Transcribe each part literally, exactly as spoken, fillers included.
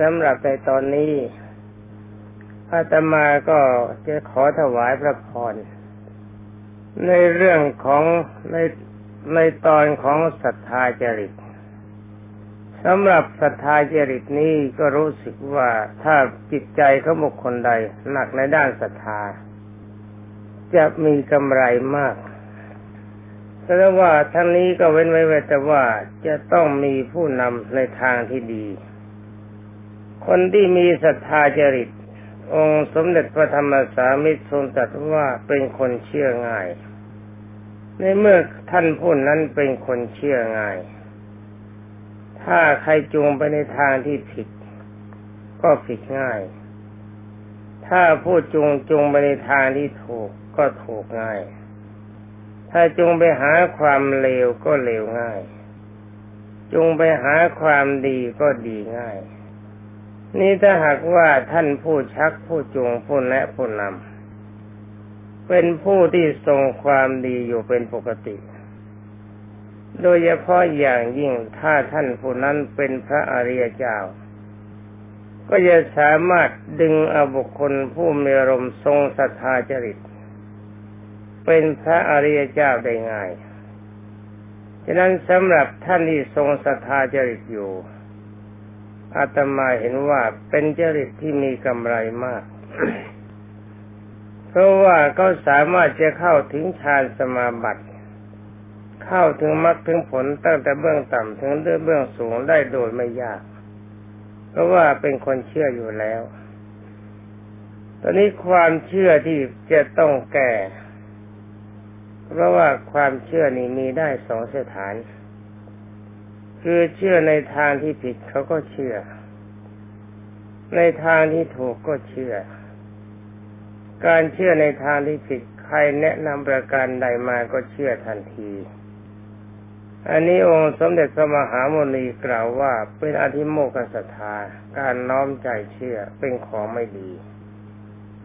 สำหรับในตอนนี้อาตมาก็จะขอถวายพระพรในเรื่องของในในตอนของศรัทธาจริตสำหรับศรัทธาจริตนี้ก็รู้สึกว่าถ้าจิตใจของบุคคลใดหนักในด้านศรัทธาจะมีกำไรมากแต่ว่าทั้งนี้ก็เว้นไว้แต่ว่าจะต้องมีผู้นำในทางที่ดีคนที่มีศรัทธาจริตองค์สมเด็จพระธรรมสามิตรทรงตรัสว่าเป็นคนเชื่อง่ายในเมื่อท่านผู้นั้นเป็นคนเชื่อง่ายถ้าใครจูงไปในทางที่ผิดก็ผิดง่ายถ้าผู้จูงจูงไปในทางที่ถูกก็ถูกง่ายถ้าจูงไปหาความเลวก็เลวง่ายจูงไปหาความดีก็ดีง่ายนี่ถ้าหากว่าท่านผู้ชักผู้จูงผู้แนะผู้นำเป็นผู้ที่ทรงความดีอยู่เป็นปกติโดยเฉพาะอย่างยิ่งถ้าท่านผู้นั้นเป็นพระอริยเจ้าก็จะสามารถดึงเอาบุคคลผู้มีอารมณ์ทรงศรัทธาจริตเป็นพระอริยเจ้าได้ง่ายฉะนั้นสำหรับท่านที่ทรงศรัทธาจริตอยู่อาตมาเห็นว่าเป็นจริตที่มีกำไรมาก เพราะว่าเขาสามารถจะเข้าถึงฌานสมาบัติเข้าถึงมรรคถึงผลตั้งแต่เบื้องต่ำถึงเบื้องสูงได้โดยไม่ยากเพราะว่าเป็นคนเชื่ออยู่แล้วตอนนี้ความเชื่อที่จะต้องแก่เพราะว่าความเชื่อนี้มีได้สองสถานคือเชื่อในทางที่ผิดเขาก็เชื่อในทางที่ถูกก็เชื่อการเชื่อในทางที่ผิดใครแนะนำประการใดมาก็เชื่อทันทีอันนี้องค์สมเด็จพระมหาโมนีกล่าวว่าเป็นอธิโมกขศรัทธาการน้อมใจเชื่อเป็นของไม่ดี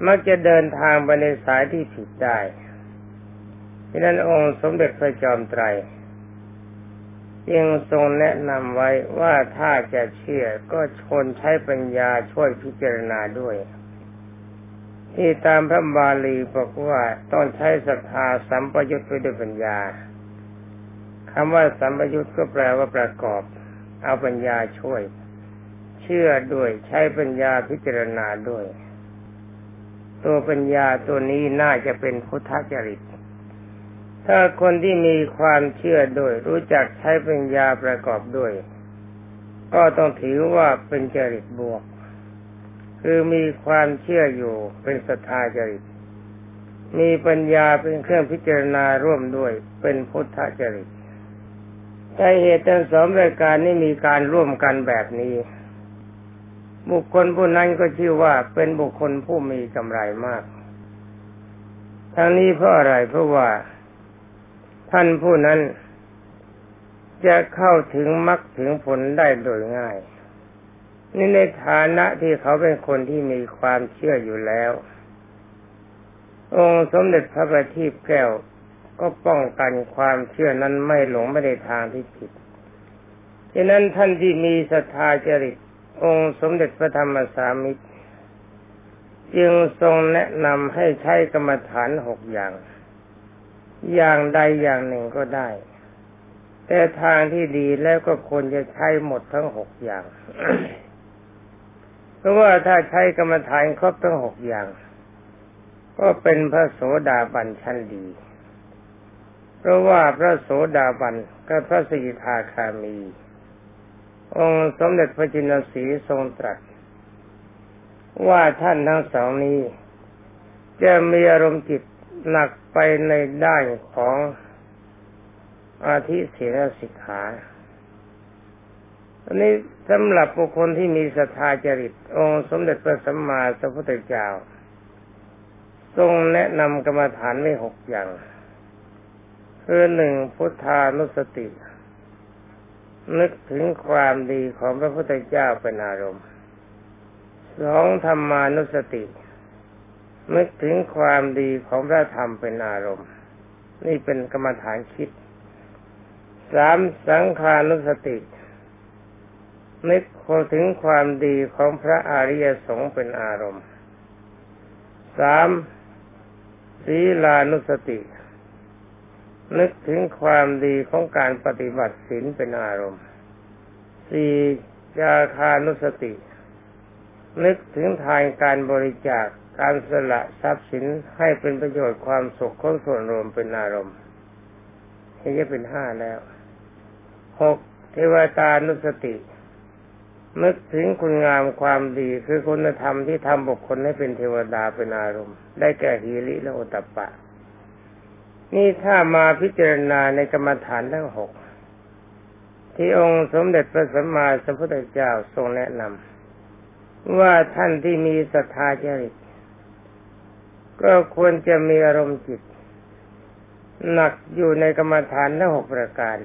มักจะเดินทางไปในสายที่ผิดได้ฉะนั้นองค์สมเด็จพระจอมไตรจึงทรงแนะนำไว้ว่าถ้าจะเชื่อก็ชนใช้ปัญญาช่วยพิจารณาด้วยที่ตามพระบาลีบอกว่าต้องใช้ศรัทธาสัมปยุตไปด้วยปัญญาคำว่าสัมปยุตก็แปลว่าประกอบเอาปัญญาช่วยเชื่อด้วยใช้ปัญญาพิจารณาด้วยตัวปัญญาตัวนี้น่าจะเป็นพุทธจริตถ้าคนที่มีความเชื่อด้วยรู้จักใช้ปัญญาประกอบด้วยก็ต้องถือว่าเป็นจริตบวกคือมีความเชื่ออยู่เป็นศรัทธาจริตมีปัญญาเป็นเครื่องพิจารณาร่วมด้วยเป็นพุทธจริตแต่เหตุทั้งสองรายการนี้มีการร่วมกันแบบนี้บุคคลผู้นั้นก็ชื่อว่าเป็นบุคคลผู้มีกำไรมากทั้งนี้เพราะอะไรเพราะว่าท่านผู้นั้นจะเข้าถึงมรรคถึงผลได้โดยง่ายนี่ในฐานะที่เขาเป็นคนที่มีความเชื่ออยู่แล้วองค์สมเด็จพระประทีปแก้วก็ป้องกันความเชื่อนั้นไม่หลงไม่ได้ทางที่ผิดฉะนั้นท่านที่มีศรัทธาจริตองค์สมเด็จพระธรรมสามิตรจึงทรงแนะนำให้ใช้กรรมฐานหกอย่างอย่างใดอย่างหนึ่งก็ได้แต่ทางที่ดีแล้วก็ควรจะใช้หมดทั้งหกอย่าง เพราะว่าถ้าใช้กรรมฐานครบทั้งหกอย่างก็เป็นพระโสดาบันชั้นดีเพราะว่าพระโสดาบันกับพระสกิทาคามีองค์สมเด็จพระจินสีห์ทรงตรัสว่าท่านทั้งสองนี้จะมีอารมณ์จิตหนักไปในด้านของอาทิศีลสิกขาอันนี้สำหรับบุคคลที่มีศรัทธาจริตองค์สมเด็จพระสัมมาสัมพุทธเจ้าทรงแนะนำกรรมฐานไว้หกอย่างคือหนึ่งพุทธานุสตินึกถึงความดีของพระพุทธเจ้าเป็นอารมณ์สองธรรมานุสตินึกถึงความดีของพระธรรมเป็นอารมณ์นี่เป็นกรรมฐานคิดสามสังขานุสติ นึกถึงความดีของพระอริยสงฆ์เป็นอารมณ์ สาม. ศีลานุสตินึกถึงความดีของการปฏิบัติศีลเป็นอารมณ์ สี่. ญาคานุสตินึกถึงทางการบริจาคการสละทรัพย์สินให้เป็นประโยชน์ความสุขของส่วนรวมเป็นอารมณ์นี่จะเป็นห้าแล้ว หก. เทวตานุสตินึกถึงคุณงามความดีคือคุณธรรมที่ทำบุคคลให้เป็นเทวดาเป็นอารมณ์ได้แก่หีริและโอตตัปปะนี่ถ้ามาพิจารณาในกรรมฐานทั้งหกที่องค์สมเด็จพระสัมมาสัมพุทธเจ้าทรงแนะนำว่าท่านที่มีศรัทธาจริตก็ควรจะมีอารมณ์จิตหนักอยู่ในกรรมฐานทั้งหกประการ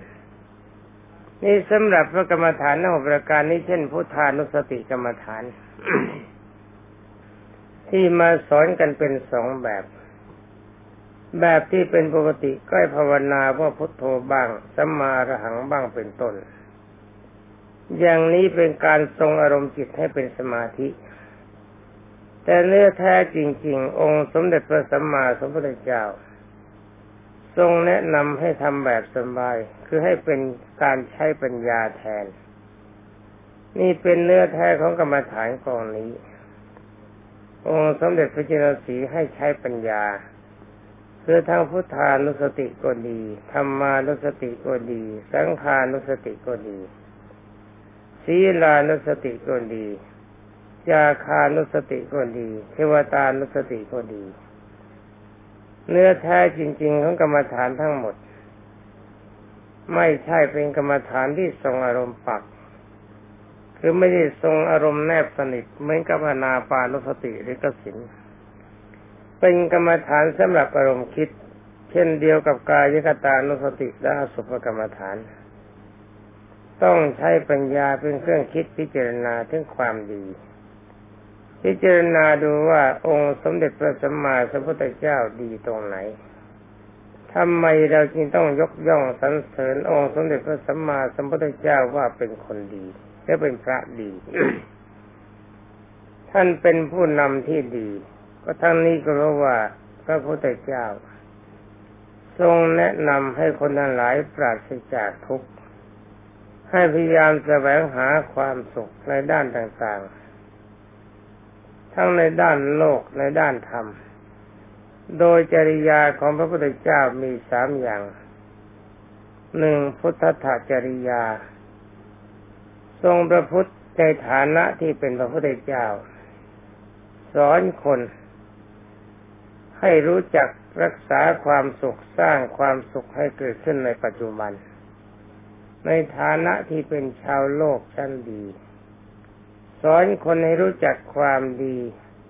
นี่สำหรับพระกรรมฐานทั้งหกประการนี้เช่นพุทธานุสติกรรมฐาน ที่มาสอนกันเป็นสองแบบแบบที่เป็นปกติก็ภาวนาว่าพุทโธบ้างสัมมาระหังบ้างเป็นต้นอย่างนี้เป็นการทรงอารมณ์จิตให้เป็นสมาธิแต่เนื้อแท้จริงๆองค์สมเด็จพระสัมมาสัมพุทธเจ้าทรงแนะนำให้ทำแบบสบายคือให้เป็นการใช้ปัญญาแทนนี่เป็นเนื้อแท้ของกรรมฐานกองนี้องค์สมเด็จพระจินสีห์ให้ใช้ปัญญาคือทั้งพุทธานุสติก็ดีธรรมานุสติก็ดีสังฆานุสติก็ดีศีลานุสติก็ดีญาคานุสติก็ดีเทวตานุสติก็ดีเนื้อแท้จริงๆของกรรมฐานทั้งหมดไม่ใช่เป็นกรรมฐานที่ทรงอารมณ์ปักคือไม่ได้ทรงอารมณ์แนบสนิทเหมือนกับอนาปานุสติหรือกสิณเป็นกรรมฐานสำหรับอารมณ์คิดเช่นเดียวกับกายคตานุสติและอสุภกรรมฐานต้องใช้ปัญญาเป็นเครื่องคิดพิจารณาถึงความดีพิจารณาดูว่าองค์สมเด็จพระสัมมาสัมพุทธเจ้าดีตรงไหนทำไมเราจึงต้องยกย่องสรรเสริญองค์สมเด็จพระสัมมาสัมพุทธเจ้าว่าเป็นคนดีและเป็นพระดี ท่านเป็นผู้นำที่ดีก็ทั้งนี้ก็เพราะว่าพระพุทธเจ้าทรงแนะนำให้คนทั้งหลายปราศจากทุกข์ให้พยายามแสวงหาความสุขในด้านต่างๆทั้งในด้านโลกในด้านธรรมโดยจริยาของพระพุทธเจ้ามีสามอย่างหนึ่งพุทธทาจริยาทรงพระพุทธในฐานะที่เป็นพระพุทธเจ้าสอนคนให้รู้จักรักษาความสุขสร้างความสุขให้เกิดขึ้นในปัจจุบันในฐานะที่เป็นชาวโลกชั้นดีสอนคนให้รู้จักความดี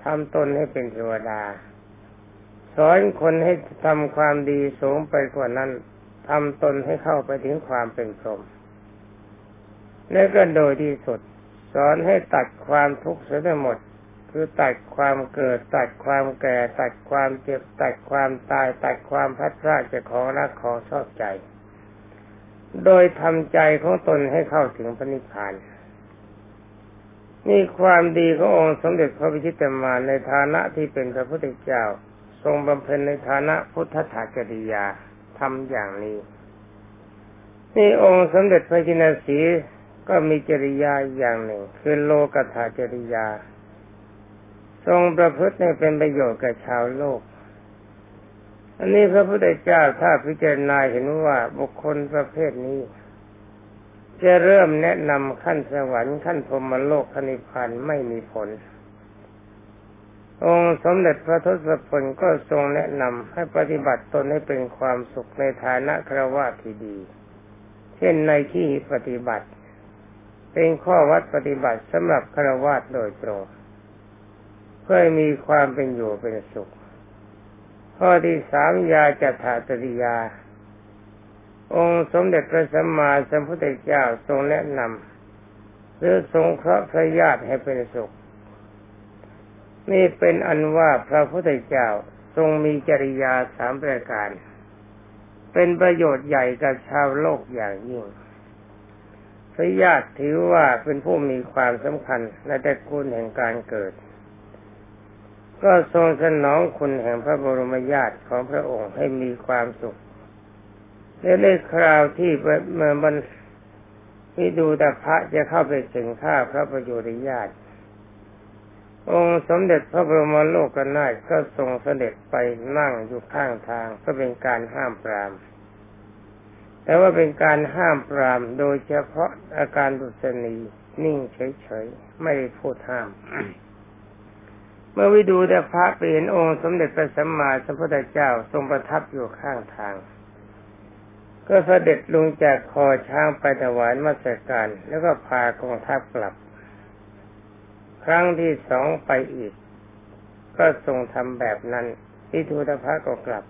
ทำตนให้เป็นเทวดาสอนคนให้ทำความดีสูงไปกว่านั้นทำตนให้เข้าไปถึงความเป็นพรหมและก็โดยที่สุดสอนให้ตัดความทุกข์เสียทั้งหมดคือตัดความเกิดตัดความแก่ตัดความเจ็บตัดความตายตัดความพัดพรากจากของรักของชอบใจโดยทำใจของตนให้เข้าถึงพระนิพพานนี่ความดีขององค์สมเด็จพระวิชิตมารในฐานะที่เป็นพระพุทธเจ้าทรงบำเพ็ญในฐานะพุทธทาจริยาทำอย่างนี้นี่องค์สมเด็จพระจินสีห์ก็มีจริยาอย่างหนึ่งคือโลกทาจริยาทรงประพฤติให้เป็นประโยชน์แก่ชาวโลกอันนี้พระพุทธเจ้าถ้าพิจารณาเห็นว่าบุคคลประเภทนี้จะเริ่มแนะนำขั้นสวรรค์ขั้นพรหมโลกขั้นนิพพานไม่มีผลองค์สมเด็จพระทศพลก็ทรงแนะนำให้ปฏิบัติตนให้เป็นความสุขในฐานะฆราวาสที่ดีเช่นในที่ปฏิบัติเป็นข้อวัดปฏิบัติสำหรับฆราวาสโดยตรงเพื่อมีความเป็นอยู่เป็นสุขข้อที่สามญาจัตถจริยาองค์สมเด็จพระสัมมาสัมพุทธเจ้าทรงแนะนำหรือทรงเคราะห์พระญาติให้เป็นสุขนี่เป็นอันว่าพระพุทธเจ้าทรงมีจริยาสามประการเป็นประโยชน์ใหญ่กับชาวโลกอย่างยิ่ง พญาติถือว่าเป็นผู้มีความสำคัญในตระกูลแห่งการเกิดก็ทรงสนองคุณแห่งพระบรมญาติของพระองค์ให้มีความสุขและในคราวที่เมื่อมันวิดูตภะจะเข้าไปถึงข้าพระประโยชน์ญาติองค์สมเด็จพระบรมโลกนาถก็ทรงเสด็จไปนั่งอยู่ข้างทางก็เป็นการห้ามปรามแต่ว่าเป็นการห้ามปรามโดยเฉพาะอาการดุษณีนิ่งเฉยๆไม่ได้พูดห้าม เมื่อวิดูตภะเปลี่ยนองค์สมเด็จพระสัมมาสัมพุทธเจ้าทรงประทับอยู่ข้างทางก็เสด็จลงจากคอช้างไปถวายนมัสการแล้วก็พากองทัพกลับครั้งที่สองไปอีกก็ทรงทำแบบนั้นวิดูตภะก็กลับ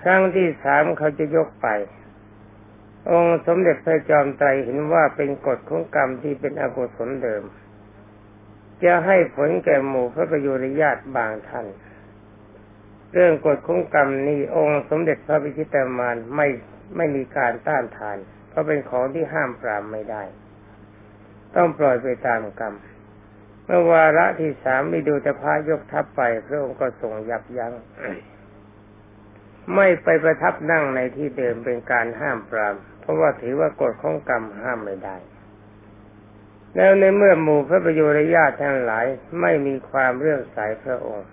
ครั้งที่สามเขาจะยกไปองค์สมเด็จพระจอมไตรเห็นว่าเป็นกฎของกรรมที่เป็นอกุศลเดิมจะให้ผลแก่หมู่พระประโยชน์ญาติบางท่านเรื่องกฎของกรรมนี้องค์สมเด็จพระวิชิตามานไม่ไม่มีการต้านทานเพราะเป็นของที่ห้ามปรามไม่ได้ต้องปล่อยไปตามกรรมเมื่อวาระที่สามวิดูตภะยกทัพไปพระองค์ก็ทรงยับยั้งไม่ไปประทับนั่งในที่เดิมเป็นการห้ามปรามเพราะว่าถือว่ากฎของกรรมห้ามไม่ได้แล้วในเมื่อหมู่พระประโยชน์ญาติทั้งหลายไม่มีความเลื่อมใสพระองค์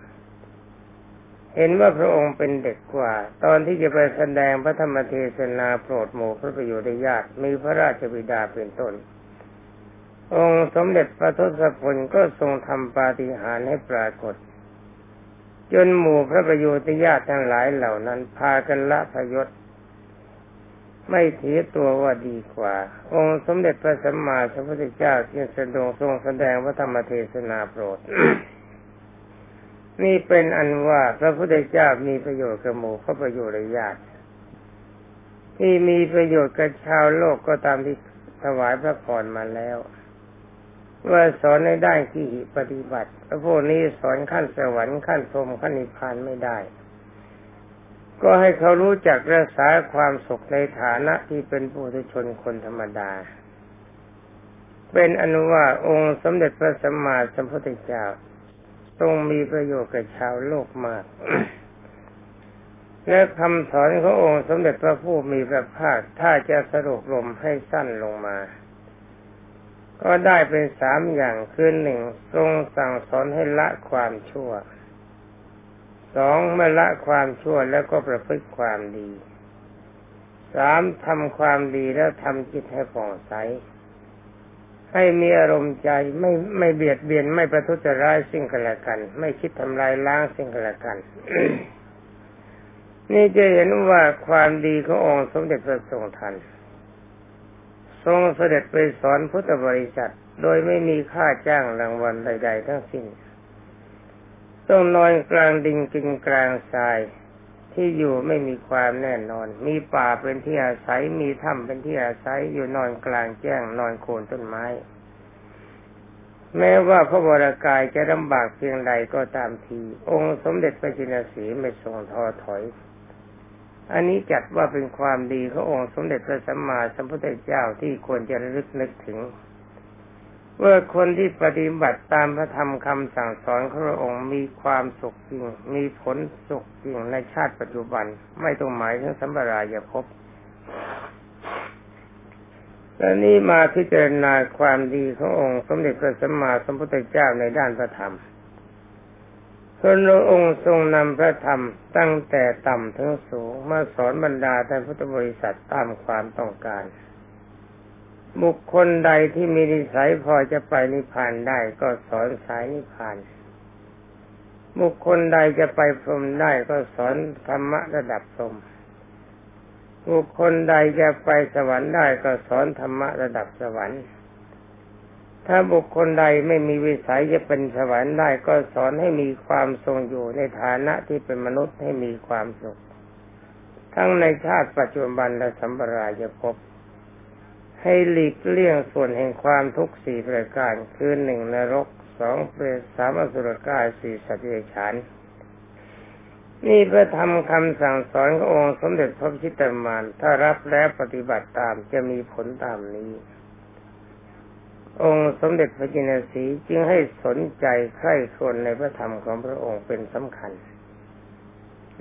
เห็นว่าพระองค์เป็นเด็กกว่าตอนที่จะไปแสดงพระธรรมเทศนาโปรดหมู่พระประโยชน์ญาติมีพระราชบิดาเป็นต้นองค์สมเด็จพระทศพลก็ทรงทำปาฏิหาริย์ให้ปรากฏจนหมู่พระประโยชน์ญาติทั้งหลายเหล่านั้นพากันละพยศไม่ถือตัวว่าดีกว่าองค์สมเด็จพระสัมมาสัมพุทธเจ้าจึงแสดงทรงแสดงพระธรรมเทศนาโปรด นี่เป็นอันว่าพระพุทธเจ้ามีประโยชน์กับหมู่พระประโยชน์ญาติที่มีประโยชน์กับชาวโลกก็ตามที่ถวายพระพรมาแล้วว่าสอนในด้านที่ปฏิบัติพระโพธินี้สอนขั้นสวรรค์ขั้นพรหมขั้นนิพพานไม่ได้ก็ให้เขารู้จักรักษาความสุขในฐานะที่เป็นปุถุชนคนธรรมดาเป็นอนุว่าองค์สมเด็จพระสัมมาสัมพุทธเจ้าทรงมีประโยชน์กับชาวโลกมาก และคำสอนขององค์สมเด็จพระผู้มีพระภาคถ้าจะสรุปรวมให้สั้นลงมาก็ได้เป็นสามอย่างคือหนึ่งทรงสั่งสอนให้ละความชั่วสองเมื่อละความชั่วแล้วก็ประพฤติความดีสามทำความดีแล้วทำจิตให้ผ่องใสให้มีอารมณ์ใจไม่ไม่เบียดเบียนไม่ประทุษร้ายซึ่งกันและกันไม่คิดทำลายล้างซึ่งกันและกัน นี่จะเห็นว่าความดีขององค์สมเด็จพระทรงทันทรงเสด็จไปสอนพุทธบริษัทโดยไม่มีค่าจ้างรางวัลใดๆทั้งสิ้นต้องนอนกลางดินกินกลางทรายที่อยู่ไม่มีความแน่นอนมีป่าเป็นที่อาศัยมีถ้ำเป็นที่อาศัยอยู่นอนกลางแจ้งนอนโคนต้นไม้แม้ว่าพระวรากายจะลำบากเพียงใดก็ตามทีองค์สมเด็จพระจินสีห์ไม่ทรงท้อถอยอันนี้จัดว่าเป็นความดีขององค์สมเด็จพระสัมมาสัมพุทธเจ้าที่ควรจะระลึกนึกถึงว่าคนที่ปฏิบัติตามพระธรรมคำสั่งสอนของพระองค์มีความสุขจริงมีผลสุขจริงในชาติปัจจุบันไม่ต้องหมายถึงสัมปรายภพและนี่มาพิจารณาความดีขององค์สมเด็จพระสัมมาสัมพุทธเจ้าในด้านพระธรรมพระองค์ทรงนำพระธรรมตั้งแต่ต่ำถึงสูงมาสอนบรรดาท่านพุทธบริษัทตามความต้องการบุคคลใดที่มีนิสัยพอจะไปนิพพานได้ก็สอนสายนิพพานบุคคลใดจะไปพรหมได้ก็สอนธรรมะระดับพรหมบุคคลใดจะไปสวรรค์ได้ก็สอนธรรมะระดับสวรรค์ถ้าบุคคลใดไม่มีวิสัยจะเป็นสวรรค์ได้ก็สอนให้มีความทรงอยู่ในฐานะที่เป็นมนุษย์ให้มีความสุขทั้งในชาติปัจจุบันและสัมปรายภพให้หลีกเลี่ยงส่วนแห่งความทุกข์สี่ประการคือหนึ่งนรกสองเปรตสามอสุรกายสี่สัตว์เดรัจฉานนี่พระธรรมคำสั่งสอนขององค์สมเด็จพระจินตามานถ้ารับและปฏิบัติตามจะมีผลตามนี้ องค์สมเด็จพระจินสีจึงให้สนใจใคร่ครวญในพระธรรมของพระองค์เป็นสำคัญ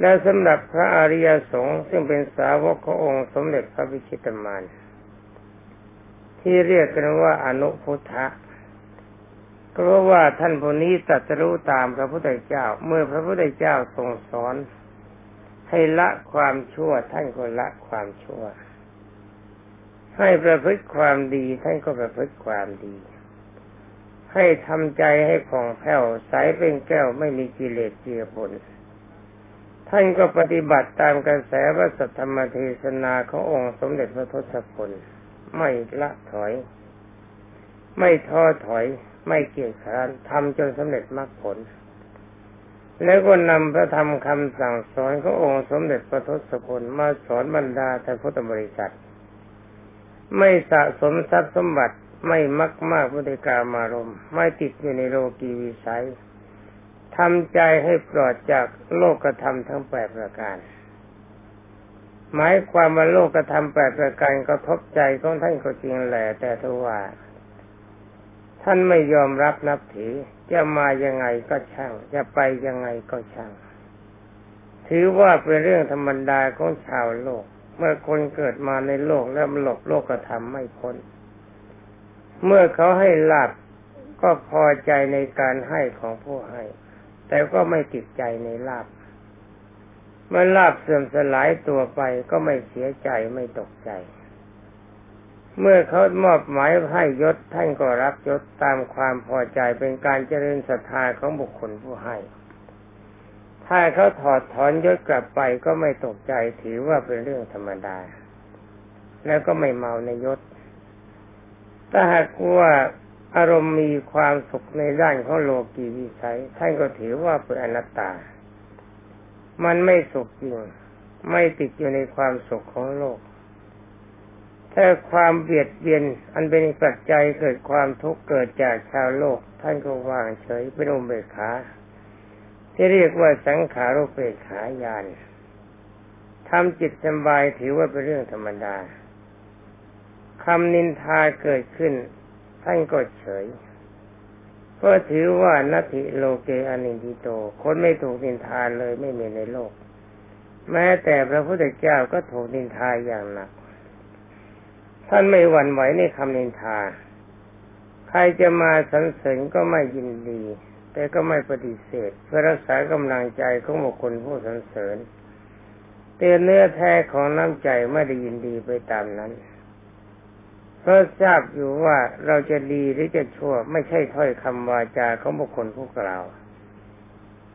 และสำหรับพระอริยสงฆ์ซึ่งเป็นสาวกขององค์สมเด็จพระวิชิตมารที่เรียกกันว่าอนุพุทธะก็เพราะว่าท่านผู้นี้ตรัสรู้ตามพระพุทธเจ้าเมื่อพระพุทธเจ้าทรงสอนให้ละความชั่วท่านก็ละความชั่วให้ประพฤติความดีท่านก็ประพฤติความดีให้ทำใจให้ผ่องแผ้วใสเป็นแก้วไม่มีกิเลสเจือปนท่านก็ปฏิบัติตามกระแสพระสัทธรรมเทศนาขององค์สมเด็จพระทศพลไม่ละถอยไม่ท้อถอยไม่เกียจคร้านทำจนสำเร็จมรรคผลแล้วก็นำพระธรรมคำสั่งสอนขององค์สมเด็จพระทศพลมาสอนบรรดาท่านพุทธบริษัทไม่สะสมทรัพย์สมบัติไม่มักมากมุทิกามารมณ์ไม่ติดอยู่ในโลกีวิสัยทำใจให้ปลอดจากโลกธรรมทั้งแปดประการหมายความว่าโลกธรรมแปดประการกระทบใจของท่านก็จริงแหละแต่ทว่าท่านไม่ยอมรับนับถือจะมายังไงก็ช่างจะไปยังไงก็ช่างถือว่าเป็นเรื่องธรรมดาของชาวโลกเมื่อคนเกิดมาในโลกแล้วหลบโลกธรรมไม่พ้นเมื่อเขาให้ลาภก็พอใจในการให้ของผู้ให้แต่ก็ไม่ติดใจในลาภเมื่อลาภเสื่อมสลายตัวไปก็ไม่เสียใจไม่ตกใจเมื่อเขามอบหมายให้ยศท่านก็รับยศตามความพอใจเป็นการเจริญศรัทธาของบุคคลผู้ให้ถ้าเขาถอดถอนยศกลับไปก็ไม่ตกใจถือว่าเป็นเรื่องธรรมดาแล้วก็ไม่เมาในยศถ้าหากว่าอารมณ์มีความสุขในด้านของโลกีวิสัยท่านก็ถือว่าเป็นอนัตตามันไม่สุขจริงไม่ติดอยู่ในความสุขของโลกถ้าความเบียดเบียนอันเป็นปัจจัยเกิดความทุกข์เกิดจากชาวโลกท่านก็วางเฉยเป็นอุเบกขาที่เรียกว่าสังขารุปเปกขาญาณทำจิตสบายถือว่าเป็นเรื่องธรรมดาคำนินทาเกิดขึ้นท่านก็เฉยก็ถือว่านัตถิโลเกอนินทิโตคนไม่ถูกนินทาเลยไม่มีในโลกแม้แต่พระพุทธเจ้าก็ถูกนินทาอย่างหนักท่านไม่หวั่นไหวในคำนินทาใครจะมาสรรเสริญก็ไม่ยินดีแต่ก็ไม่ปฏิเสธเพื่อรักษากำลังใจของบุคคลผู้สรรเสริญเตือนเนื้อแท้ของน้ำใจไม่ได้ยินดีไปตามนั้นเพราะทราบอยู่ว่าเราจะดีหรือจะชั่วไม่ใช่ถ้อยคำวาจาของบุคคลผู้กล่าว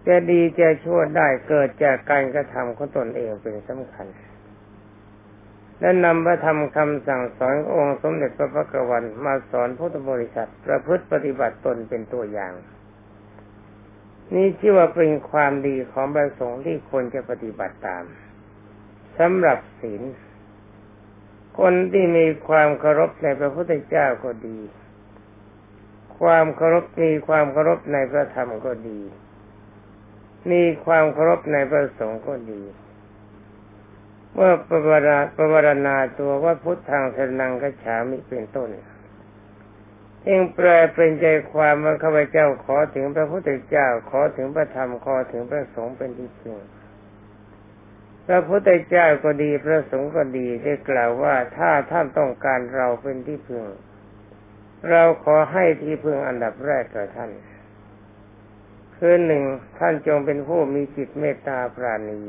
จะดีจะชั่วได้เกิดจากการกระทำของตนเองเป็นสำคัญและนำพระธรรมคำสั่งสอนองค์สมเด็จพระภควันมาสอนพุทธบริษัทประพฤติปฏิบัติตนเป็นตัวอย่างนี่ชื่อว่าเป็นความดีของพระสงฆ์ที่ควรจะปฏิบัติตามสำหรับศีลคนที่มีความเคารพในพระพุทธเจ้าก็ดีความเคารพมีความเคารพในพระธรรมก็ดีมีความเคารพในพระสงฆ์ก็ดีเมื่อประวารประวารณาตัวว่าพุทธังสรณังคัจฉามิเป็นต้นเองแปลเป็นใจความว่าข้าพเจ้าขอถึงพระพุทธเจ้าขอถึงพระธรรมขอถึงพระสงฆ์เป็นที่พึ่งพระพุทธเจ้าก็ดีพระสงฆ์ก็ดีได้กล่าวว่าถ้าท่านต้องการเราเป็นที่พึ่งเราขอให้ที่พึ่งอันดับแรกแก่ท่านคือหนึ่งท่านจงเป็นผู้มีจิตเมตตาปราณี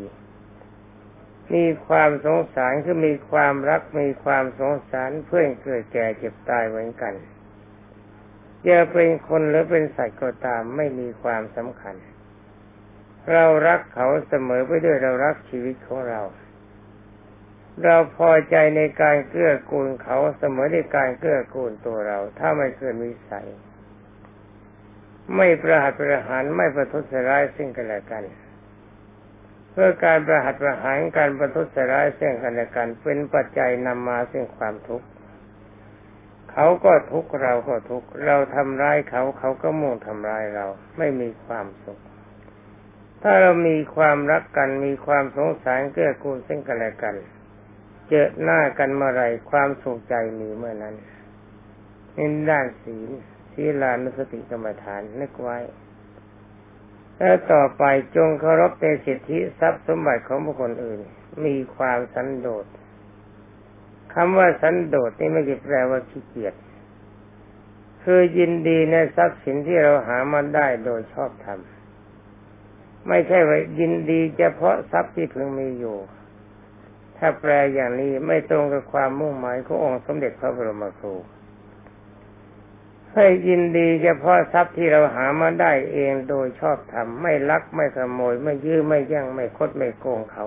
มีความสงสารคือมีความรักมีความสงสารเพื่อนเกิดแก่เจ็บตายเหมือนกันจะเป็นคนหรือเป็นสัตว์ก็ตามไม่มีความสำคัญเรารักเขาเสมอไปด้วยเรารักชีวิตของเราเราพอใจในการเกื้อกูลเขาเสมอในการเกื้อกูลตัวเราถ้าไม่เกินวิสัยไม่ประหัตประหารไม่ประทุษร้ายซึ่งกันและกันเพื่อการประหัตประหารการประทุษร้ายซึ่งกันและกันเป็นปัจจัยนำมาซึ่งความทุกข์เขาก็ทุกข์เราก็ทุกข์เราทำร้ายเขาเขาก็มุ่งทำร้ายเราไม่มีความสุขถ้าเรามีความรักกันมีความสงสารเกื้อกูลซึ่งกันและกันเจอหน้ากันเมื่อไรความสุขใจมีเมื่อนั้น เน้นด้านศีลศีลานุสติกรรมฐานนึกไว้แล้วต่อไปจงเคารพในสิทธิทรัพย์สมบัติของบุคคลอื่นมีความสันโดษคำว่าสันโดษนี่ไม่ใช่แปลว่าขี้เกียจคือยินดีในทรัพย์สินที่เราหามาได้โดยชอบธรรมไม่ใช่ว่ายินดีเฉพาะทรัพย์ที่พึงมีอยู่ถ้าแปลอย่างนี้ไม่ตรงกับความมุ่งหมายขององค์สมเด็จพระบรมครูให้ยินดีเฉพาะทรัพย์ที่เราหามาได้เองโดยชอบธรรมไม่ลักไม่ขโมยไม่ยื้อไม่แย่งไม่คดไม่โกงเขา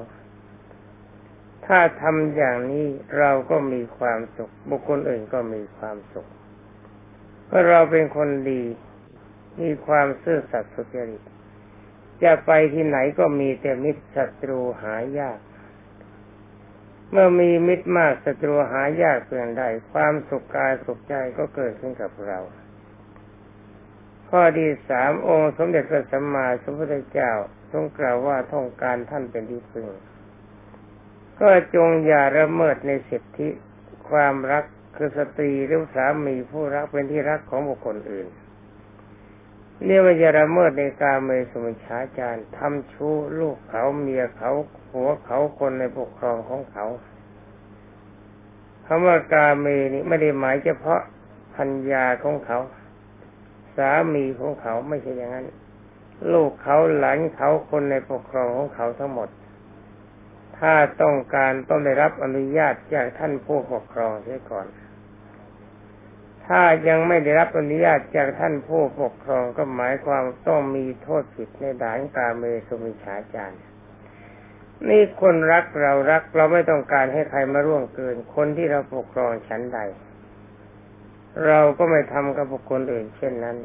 ถ้าทำอย่างนี้เราก็มีความสุขบุคคลอื่นก็มีความสุขเพราะเราเป็นคนดีมีความซื่อสัตย์สุจริตจะไปที่ไหนก็มีแต่มิตรศัตรูหายากเมื่อมีมิตรมากศัตรูหายากเพียงใดความสุขกายสุขใจก็เกิดขึ้นกับเราข้อที่สามองค์สมเด็จพระสัมมาสัมพุทธเจ้าทรงกล่าวว่าต้องการท่านเป็นที่พึ่งก็จงอย่าละเมิดในสิทธิความรักคือสตรีหรือสามีผู้รักเป็นที่รักของบุคคลอื่นเรียกว่าอย่าละเมิดในกามเมสุมิจฉาจารทำชู้ลูกเขาเมียเขาผัวเขาคนในปกครองของเขาคำว่ากามเมนี่ไม่ได้หมายเฉพาะภรรยาของเขาสามีของเขาไม่ใช่อย่างนั้นลูกเขาหลานเขาคนในปกครองของเขาทั้งหมดถ้าต้องการต้องได้รับอนุญาตจากท่านผู้ปกครองเสียก่อนถ้ายังไม่ได้รับอนุญาตจากท่านผู้ปกครองก็หมายความต้องมีโทษผิดในด่านกาเมสุมิจฉาจารนี่คนรักเรารักเราไม่ต้องการให้ใครมาร่วงเกินคนที่เราปกครองชั้นใดเราก็ไม่ทำกับบุคคลอื่นเช่นนั้น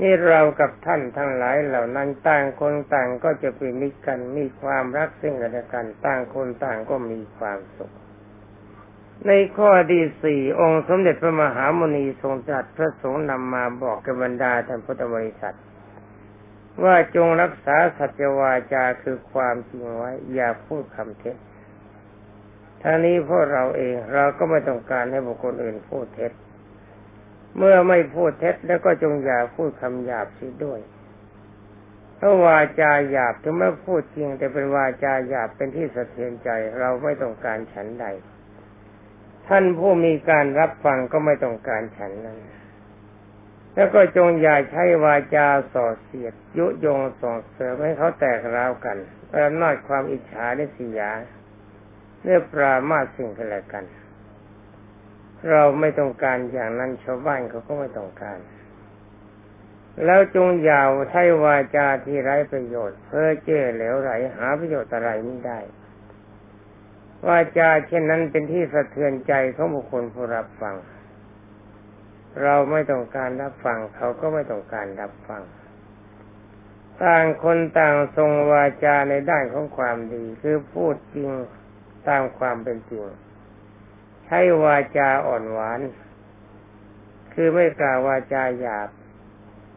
นี่เรากับท่านทั้งหลายเหล่านั้นต่างคนต่างก็จะเป็นมิตรกันมีความรักซึ่งกันและกันต่างคนต่างก็มีความสุขในข้อที่สี่องค์สมเด็จพระมหามุนีทรงตรัสพระสงฆ์นำมาบอกกับบรรดาท่านพุทธบริษัทว่าจงรักษาสัจวาจาคือความจริงไว้อย่าพูดคำเท็จทั้งนี้พวกเราเองเราก็ไม่ต้องการให้บุคคลอื่นพูดเท็จเมื่อไม่พูดเท็จแล้วก็จงอย่าพูดคำหยาบเสียด้วยเพราะวาจาหยาบถึงแม้พูดจริงแต่เป็นวาจาหยาบเป็นที่สะเทือนใจเราไม่ต้องการฉันใดท่านผู้มีการรับฟังก็ไม่ต้องการฉันนั้นแล้วก็จงอย่าใช้วาจาส่อเสียดยุยงส่งเสริมให้เขาแตกร้าวกันอำนาจความอิจฉาและเสียเรียบรามาสิ่งกันและกันเราไม่ต้องการอย่างนั้นชาวบ้านเขาก็ไม่ต้องการแล้วจงอย่าใช้วาจาที่ไร้ประโยชน์เพ้อเจ้อเหลวไหลหาประโยชน์อะไรไม่ได้วาจาเช่นนั้นเป็นที่สะเทือนใจของบุคคลผู้รับฟังเราไม่ต้องการรับฟังเขาก็ไม่ต้องการรับฟังต่างคนต่างทรงวาจาในด้านของความดีคือพูดจริงตามความเป็นจริงใช้วาจาอ่อนหวานคือไม่กล่าววาจาหยาบ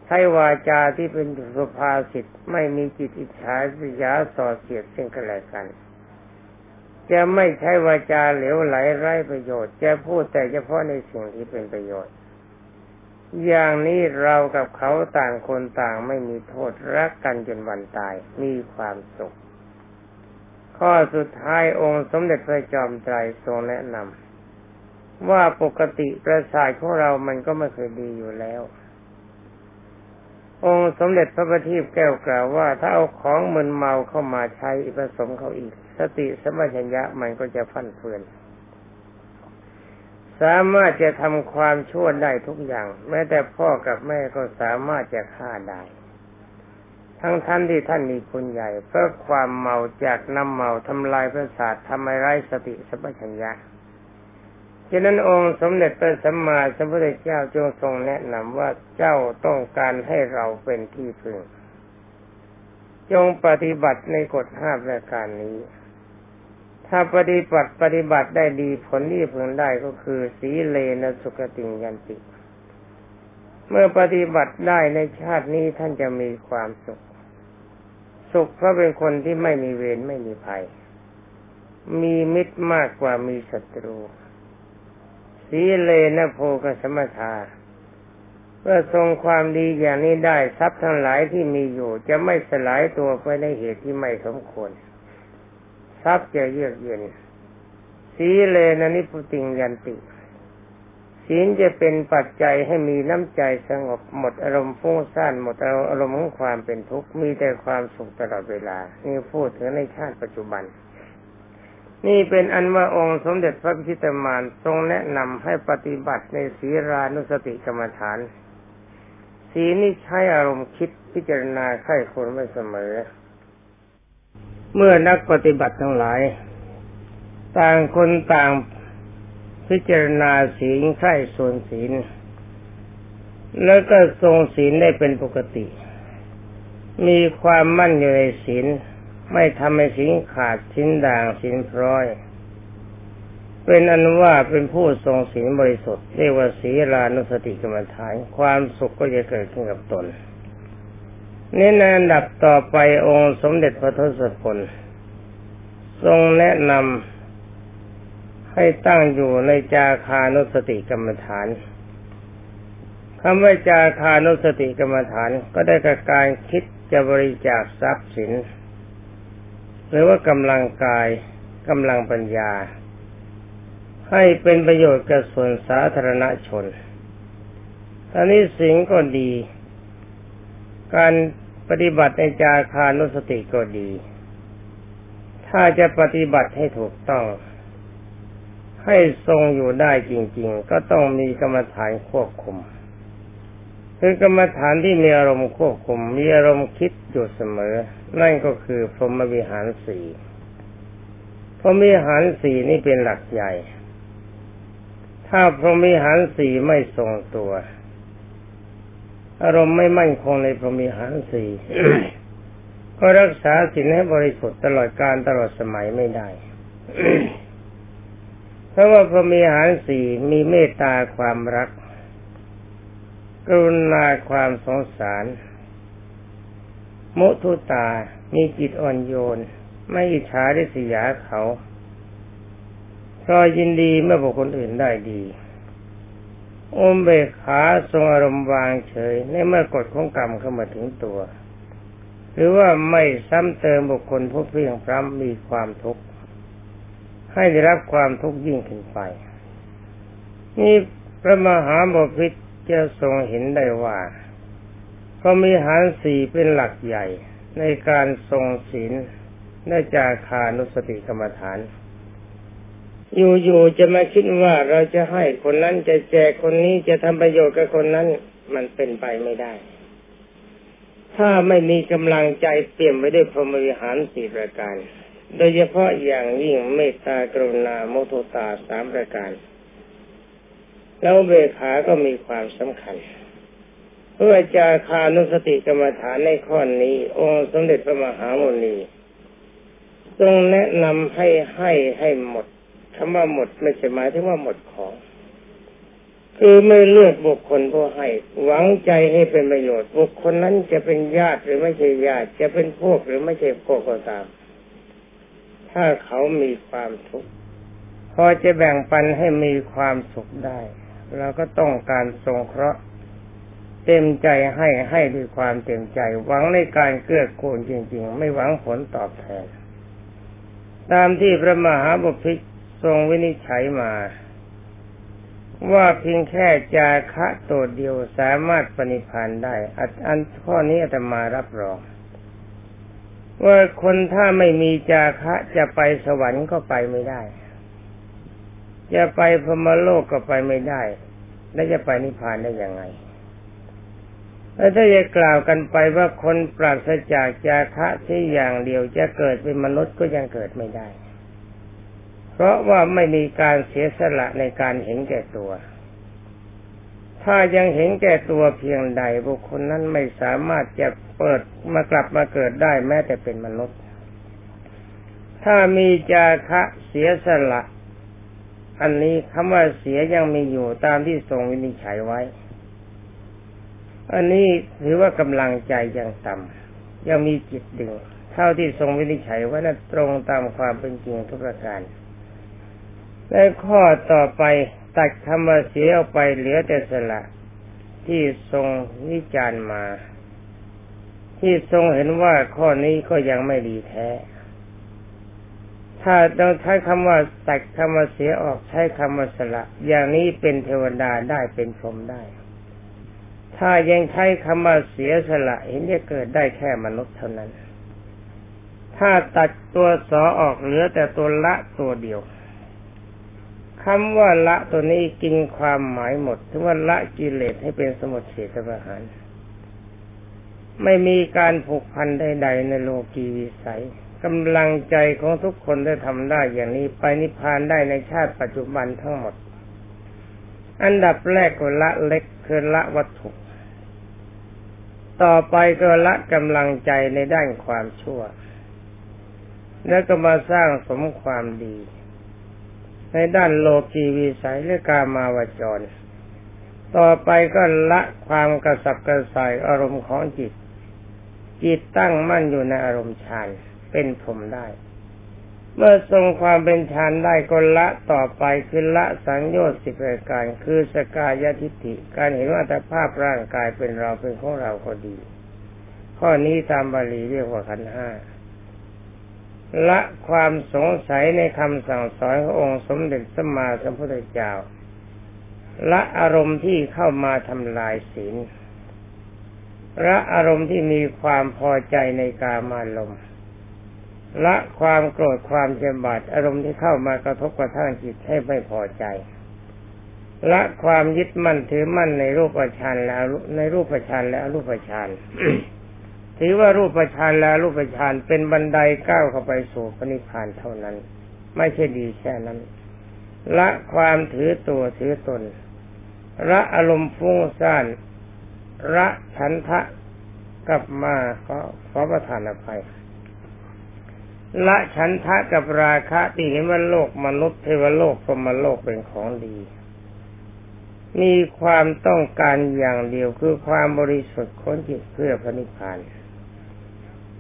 ใช้วาจาที่เป็นสุภาษิตไม่มีจิตอิจฉาเสียส่อเสียดซึ่งกันและกันจะไม่ใช้วาจาเหลวไหลไร้ประโยชน์จะพูดแต่เฉพาะในสิ่งที่เป็นประโยชน์อย่างนี้เรากับเขาต่างคนต่างไม่มีโทษรักกันจนวันตายมีความสุขข้อสุดท้ายองค์สมเด็จพระจอมไตรทรงแนะนำว่าปกติประสาทของเรามันก็ไม่เคยดีอยู่แล้วองค์สมเด็จพระประทีปแก้วกล่าวว่าถ้าเอาของมึนเมาเข้ามาใช้ผสมเขาอีกสติสัมปชัญญะมันก็จะฟั่นเฟือนสามารถจะทำความชั่วได้ทุกอย่างแม้แต่พ่อกับแม่ก็สามารถจะฆ่าได้ทั้งท่านที่ท่านมีคุณใหญ่เพราะความเมาจากน้ำเมาทำลายประสาททำลายไร้สติสัมปชัญญะฉะนั้นองค์สมเด็จพระสัมมาสัมพุทธเจ้าจงทรงแนะนำว่าเจ้าต้องการให้เราเป็นที่พึ่งจงปฏิบัติในกฎห้าประการนี้ถ้าปฏิบัติปฏิบัติได้ดีผลที่พึงได้ก็คือสีเลนะสุขติงยันติเมื่อปฏิบัติได้ในชาตินี้ท่านจะมีความสุขสุขเพราะเป็นคนที่ไม่มีเวรไม่มีภัยมีมิตรมากกว่ามีศัตรู สีเลนะโภคสมถาเพื่อทรงความดีอย่างนี้ได้ทรัพย์ทั้งหลายที่มีอยู่จะไม่สลายตัวไปในเหตุที่ไม่สมควรทรัพย์จะเยือกเย็นสีเลนะนิพุติงยันติศีลจะเป็นปัจจัยให้มีน้ำใจสงบหมดอารมณ์ฟุ้งซ่านหมดอารมณ์ของความเป็นทุกข์มีแต่ความสุขตลอดเวลานี่พูดถึงในชาติปัจจุบันนี่เป็นอันว่าองค์สมเด็จพระพิชิตมารทรงแนะนำให้ปฏิบัติในศีรานุสติกรรมฐานศีลนี่ใช้อารมณ์คิดพิจารณาไข้ควรไว้เสมอเมื่อนักปฏิบัติทั้งหลายต่างคนต่างพิจารณาศีลไข้ส่วนศีลแล้วก็ทรงศีลได้เป็นปกติมีความมั่นอยู่ในศีลไม่ทำให้ศีลขาดศีลด่างศีลพร้อยเป็นอันว่าเป็นผู้ทรงศีลบริสุทธิ์เรียกว่าศีลานุสติกรรมฐานความสุขก็จะเกิดขึ้นกับตนนี่ในอันดับต่อไปองค์สมเด็จพระทศพลทรงแนะนำให้ตั้งอยู่ในจาคานุสติกรรมฐานคำว่าจาคานุสติกรรมฐานก็ได้กับการคิดจะบริจาคทรัพย์สินหรือว่ากำลังกายกำลังปัญญาให้เป็นประโยชน์แก่ส่วนสาธารณชนทั้งนี้สิ่งก็ดีการปฏิบัติในจาคานุสติก็ดีถ้าจะปฏิบัติให้ถูกต้องให้ทรงอยู่ได้จริงๆก็ต้องมีกรรมฐานควบคุมคือกรรมฐานที่มีอารมณ์ควบคุมมีอารมณ์คิดอยู่เสมอนั่นก็คือพรหมวิหารสี่พรหมวิหารสี่นี่เป็นหลักใหญ่ถ้าพรหมวิหารสี่ไม่ทรงตัวอารมณ์ไม่มั่นคงในพรหมวิหารสี่ ก็รักษาศีลให้บริสุทธิ์ตลอดกาลตลอดสมัยไม่ได้ เพราะว่าพรหมวิหารสี่มีเมตตาความรักกรุณาความสงสารมุทุตามีจิตอ่อนโยนไม่อิจฉาริษยาเขาพอยินดีเมื่อบุคคลอื่นได้ดีอุเบกขาทรงอารมณ์วางเฉยในเมื่อกฎของกรรมเข้ามาถึงตัวหรือว่าไม่ซ้ำเติมบุคคลผู้เพลียงพล้ำมีความทุกข์ให้ได้รับความทุกข์ยิ่งขึ้นไปนี่พระมหาบพิตรจะทรงเห็นได้ว่าพรหมวิหารสี่เป็นหลักใหญ่ในการทรงศีลและจาคานุสติกรรมฐานอยู่ๆจะมาคิดว่าเราจะให้คนนั้นจะแจกคนนี้จะทำประโยชน์กับคนนั้นมันเป็นไปไม่ได้ถ้าไม่มีกำลังใจเปี่ยมไว้ด้วยพรหมวิหารสี่ประการโดยเฉพาะอย่างยิ่งเมตตากรุณามุทุตาสามประการแล้วเบขาก็มีความสำคัญเพื่อจาคานุสติกรรมฐานในข้อ น, นี้องค์สมเด็จพระมหาโมนีทรงแนะนำให้ให้ให้หมดคำว่าหมดไม่ใช่หมายถึงว่าหมดของคือไม่เลือกบุคคลผู้ให้หวังใจให้เป็นประโยชน์บุคคลนั้นจะเป็นญาติหรือไม่ใช่ญาติจะเป็นพวกหรือไม่ใช่พวกก็ตามถ้าเขามีความทุกข์พอจะแบ่งปันให้มีความสุขได้เราก็ต้องการสงเคราะห์เต็มใจให้ให้ด้วยความเต็มใจหวังในการเกื้อกูลจริงๆไม่หวังผลตอบแทนตามที่พระมหาบพิตรทรงวินิจฉัยมาว่าเพียงแค่จาคะตัวเดียวสามารถปณิพพานได้อันข้อนี้อาตมารับรองว่าคนถ้าไม่มีจาคะจะไปสวรรค์ก็ไปไม่ได้จะไปพรหมโลกก็ไปไม่ได้แล้วจะไปนิพพานได้ยังไงแล้วถ้าจะกล่าวกันไปว่าคนปราศจากจาคะที่อย่างเดียวจะเกิดเป็นมนุษย์ก็ยังเกิดไม่ได้เพราะว่าไม่มีการเสียสละในการเห็นแก่ตัวถ้ายังเห็นแก่ตัวเพียงใดบุคคลนั้นไม่สามารถจะเปิดมากลับมาเกิดได้แม้แต่เป็นมนุษย์ถ้ามีจาคะเสียสละอันนี้คำว่าเสียยังมีอยู่ตามที่ทรงวินิจฉัยไว้อันนี้ถือว่ากำลังใจยังต่ำยังมีจิตดึงเท่าที่ทรงวินิจฉัยไว้นั้นตรงตามความเป็นจริงทุกประการในข้อต่อไป ตัดคำว่าเสียออกไปเหลือแต่สละที่ทรงวิจารณ์มาที่ทรงเห็นว่าข้อนี้ก็ยังไม่ดีแท้ถ้าต้องใช้คำว่าตัดคำว่าเสียออกใช้คำว่าสละอย่างนี้เป็นเทวดาได้เป็นพรหมได้ถ้ายังใช้คำว่าเสียสละเห็นจะเกิดได้แค่มนุษย์เท่านั้นถ้าตัดตัวสอออกเหลือแต่ตัวละตัวเดียวคำว่าละตัวนี้กินความหมายหมดถึงว่าละกิเลสให้เป็นสมุทเฉทประหารไม่มีการผูกพันใดๆในโลกีวิสัยกำลังใจของทุกคนได้ทำได้อย่างนี้ไปนิพพานได้ในชาติปัจจุบันทั้งหมดอันดับแรกก็ละเล็กคือละวัตถุต่อไปก็ละกำลังใจในด้านความชั่วแล้วก็มาสร้างสมความดีในด้านโลกีวิสัยและกามาวจรต่อไปก็ละความกระสับกระส่ายอารมณ์ของจิตจิตตั้งมั่นอยู่ในอารมณ์ฌานเป็นพรหมได้เมื่อทรงความเป็นฌานได้ก็ละต่อไปคือละสังโยชน์สิบรายการคือสกายทิฏฐิการเห็นว่าอัตภาพร่างกายเป็นเราเป็นของเราก็ดีข้อนี้ตามบาลีเรียกว่าขันธ์ห้าละความสงสัยในคำสั่งสอนขององค์สมเด็จสัมมาสัมพุทธเจ้าละอารมณ์ที่เข้ามาทำลายศีลละอารมณ์ที่มีความพอใจในกามารมณ์ละความโกรธความเจ็บบาดอารมณ์ที่เข้ามากระทบกระทั่งจิตให้ไม่พอใจละความยึดมั่นถือมั่นในรูปฌานและในรูปฌานและอรูปฌาน ถือว่ารูปฌานและรูปฌานเป็นบันไดก้าวเข้าไปสู่พระนิพพานเท่านั้นไม่ใช่ดีแค่นั้นละความถือตัวถือตนละอารมณ์ฟุ้งซ่านละฉันทะกลับมาขอขอประทานอภัยละฉันทะกับราคะที่เห็นว่าโลกมนุษย์เทวโลกพรหมโลกเป็นของดีมีความต้องการอย่างเดียวคือความบริสุทธิ์ของจิตเพื่อพระนิพพาน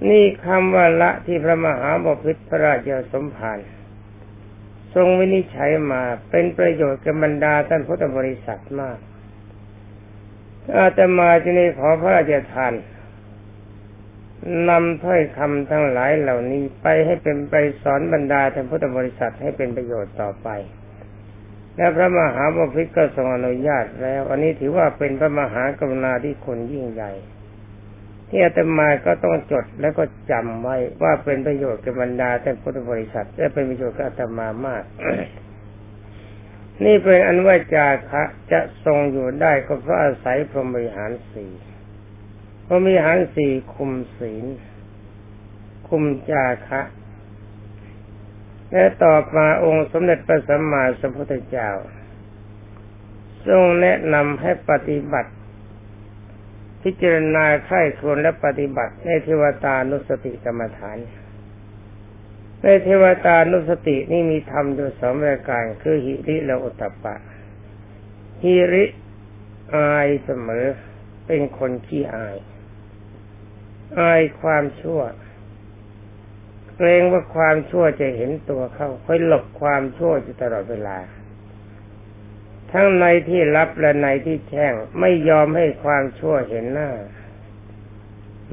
นี่คำว่าละที่พระมหาบพิตรพระราชสมภารทรงวินิจฉัยมาเป็นประโยชน์กับบรรดาท่านพุทธบริษัทมากอาตมาจะได้ขอพระราชทานนำถ้อยคำทั้งหลายเหล่านี้ไปให้เป็นไปสอนบรรดาท่านพุทธบริษัทให้เป็นประโยชน์ต่อไปและพระมหาบพิตรก็ทรงอนุญาตแล้วอันนี้ถือว่าเป็นพระมหากรุณาธิคุณยิ่งใหญ่ที่อาตมาก็ต้องจดและก็จำไว้ว่าเป็นประโยชน์กับบรรดาท่านพุทธบริษัทและเป็นประโยชน์กับอาตมามาก นี่เป็นอันว่าจาคะจะทรงอยู่ได้ก็เพราะอาศัยพรหมวิหารสี่พรหมวิหารสี่คุมศีลคุมจาคะและต่อมาองค์สมเด็จพระสัมมาสัมพุทธเจ้าทรงแนะนำให้ปฏิบัติพิจารณาใคร่ครวญและปฏิบัติในเทวตานุสติกรรมฐานในเทวตานุสตินี่มีธรรมอยู่สองรายการคือหิริและอุตตัปปะหิริอายเสมอเป็นคนขี้อายอายความชั่วเกรงว่าความชั่วจะเห็นตัวเข้าค่อยหลบความชั่วอยู่ตลอดเวลาทั้งในที่ลับและในที่แจ้งไม่ยอมให้ความชั่วเห็นหน้า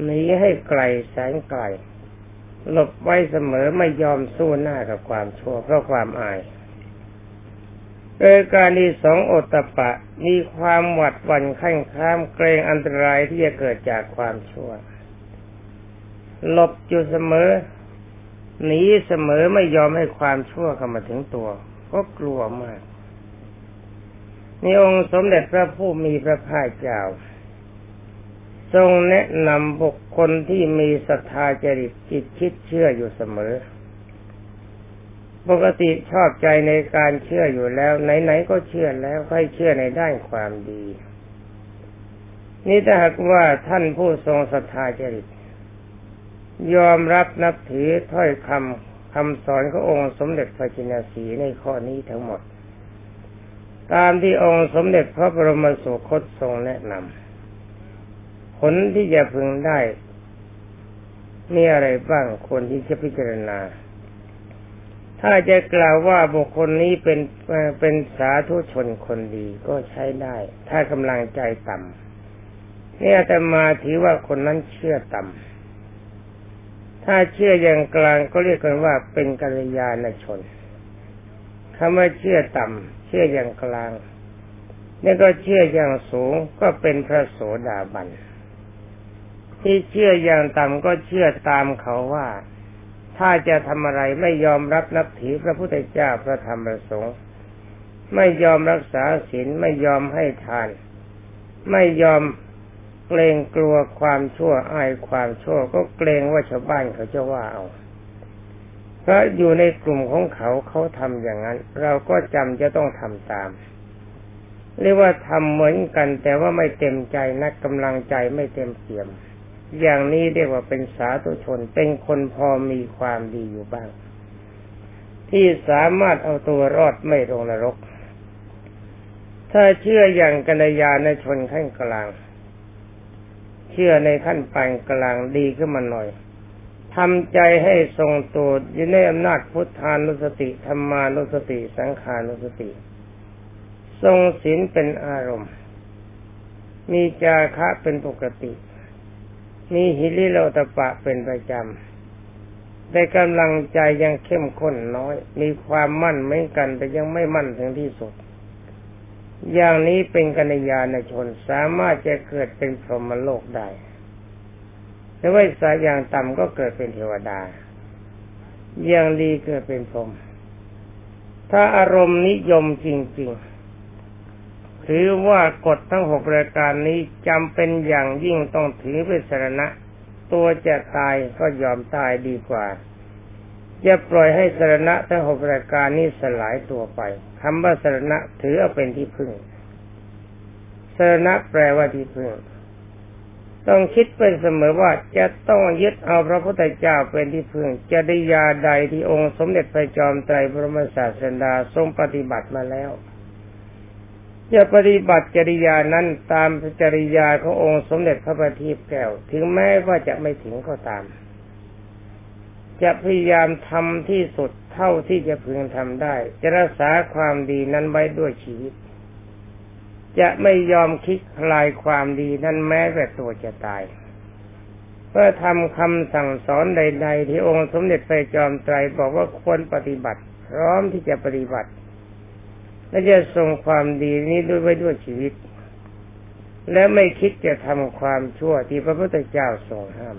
หนีให้ไกลแสนไกลหลบไว้เสมอไม่ยอมสู้หน้ากับความชั่วเพราะความอายโดยการที่สองอุตตัปปะมีความหวัดหวั่นคลั่งคล้ามเกรงอันตรายที่จะเกิดจากความชั่วหลบอยู่เสมอหนีเสมอไม่ยอมให้ความชั่วเข้ามาถึงตัวก็กลัวมากนี่องค์สมเด็จพระผู้มีพระภาคเจ้าทรงแนะนำบุคคลที่มีศรัทธาจริตจิตคิดเชื่ออยู่เสมอปกติชอบใจในการเชื่ออยู่แล้วไหนๆก็เชื่อแล้วค่อยเชื่อในด้านความดีนี่ถ้าหากว่าท่านผู้ทรงศรัทธาจริตยอมรับนับถือถ้อยคำคำสอนขององค์สมเด็จพระจินสีในข้อนี้ทั้งหมดตามที่องค์สมเด็จพระบรมสุคตทรงแนะนำผลที่จะพึงได้มีอะไรบ้างคนที่จะพิจารณา ถ้าจะกล่าวว่าบุคคลนี้เป็นเป็นสาธุชนคนดีก็ใช้ได้ถ้ากำลังใจต่ำเนี่ยอาตมาถือว่าคนนั้นเชื่อต่ำถ้าเชื่ออย่างกลางก็เรียกกันว่าเป็นกัลยาณชนคำว่าเชื่อต่ำเชื่ออย่างกลางนี่ก็เชื่ออย่างสูงก็เป็นพระโสดาบันที่เชื่ออย่างต่ำก็เชื่อตามเขาว่าถ้าจะทำอะไรไม่ยอมรับนับถือพระพุทธเจ้าพระธรรมพระสงฆ์ไม่ยอมรักษาศีลไม่ยอมให้ทานไม่ยอมเกรงกลัวความชั่วอายความชั่วก็เกรงว่าชาวบ้านเขาจะว่าเอาเพราะอยู่ในกลุ่มของเขาเขาทำอย่างนั้นเราก็จำจะต้องทำตามเรียกว่าทำเหมือนกันแต่ว่าไม่เต็มใจนักกำลังใจไม่เต็มเปี่ยมอย่างนี้เรียกว่าเป็นสาธุชนเป็นคนพอมีความดีอยู่บ้างที่สามารถเอาตัวรอดไม่ลงนรกถ้าเชื่ออย่างกัลยาณชนขั้นกลางเชื่อในขั้นปานกลางดีขึ้นมาหน่อยทำใจให้ทรงตัวอยู่ในอำนาจพุทธานุสติธรรมานุสติสังขานุสติทรงศีลเป็นอารมณ์มีจาคะเป็นปกติมีหิริโอตปะเป็นประจำแต่กำลังใจยังเข้มข้นน้อยมีความมั่นเหมือนกันแต่ยังไม่มั่นถึงที่สุดอย่างนี้เป็นกัลยาณชนสามารถจะเกิดเป็นพรหมโลกได้แต่ว่าสายอย่างต่ำก็เกิดเป็นเทวดาอย่างดีเกิดเป็นพรหมถ้าอารมณ์นิยมจริงๆถือว่ากฎทั้งหกรายการนี้จำเป็นอย่างยิ่งต้องถือเป็นสรณะตัวจะตายก็ยอมตายดีกว่าอย่าปล่อยให้สรณะทั้งหกรายการนี้สลายตัวไปคำว่าสรณะถือเอาเป็นที่พึ่งสรณะแปลว่าที่พึ่งต้องคิดเป็นเสมอว่าจะต้องยึดเอาพระพุทธเจ้าเป็นที่พึ่งจริยาใดที่องค์สมเด็จพระจอมไตรบรมศาสดาทรงปฏิบัติมาแล้วจะปฏิบัติจริยานั้นตามจริยาขององค์สมเด็จพระบัณฑิตแก้วถึงแม้ว่าจะไม่ถึงก็ตามจะพยายามทำที่สุดเท่าที่จะพึงทำได้จะรักษาความดีนั้นไว้ด้วยชีวิตจะไม่ยอมคิดคลายความดีนั้นแม้แต่ตัวจะตายเพื่อทำคำสั่งสอนใดๆที่องค์สมเด็จพระจอมไตรบอกว่าควรปฏิบัติพร้อมที่จะปฏิบัติและจะทรงความดีนี้ด้วยไว้ด้วยชีวิตและไม่คิดจะทำความชั่วที่พระพุทธเจ้าทรงห้าม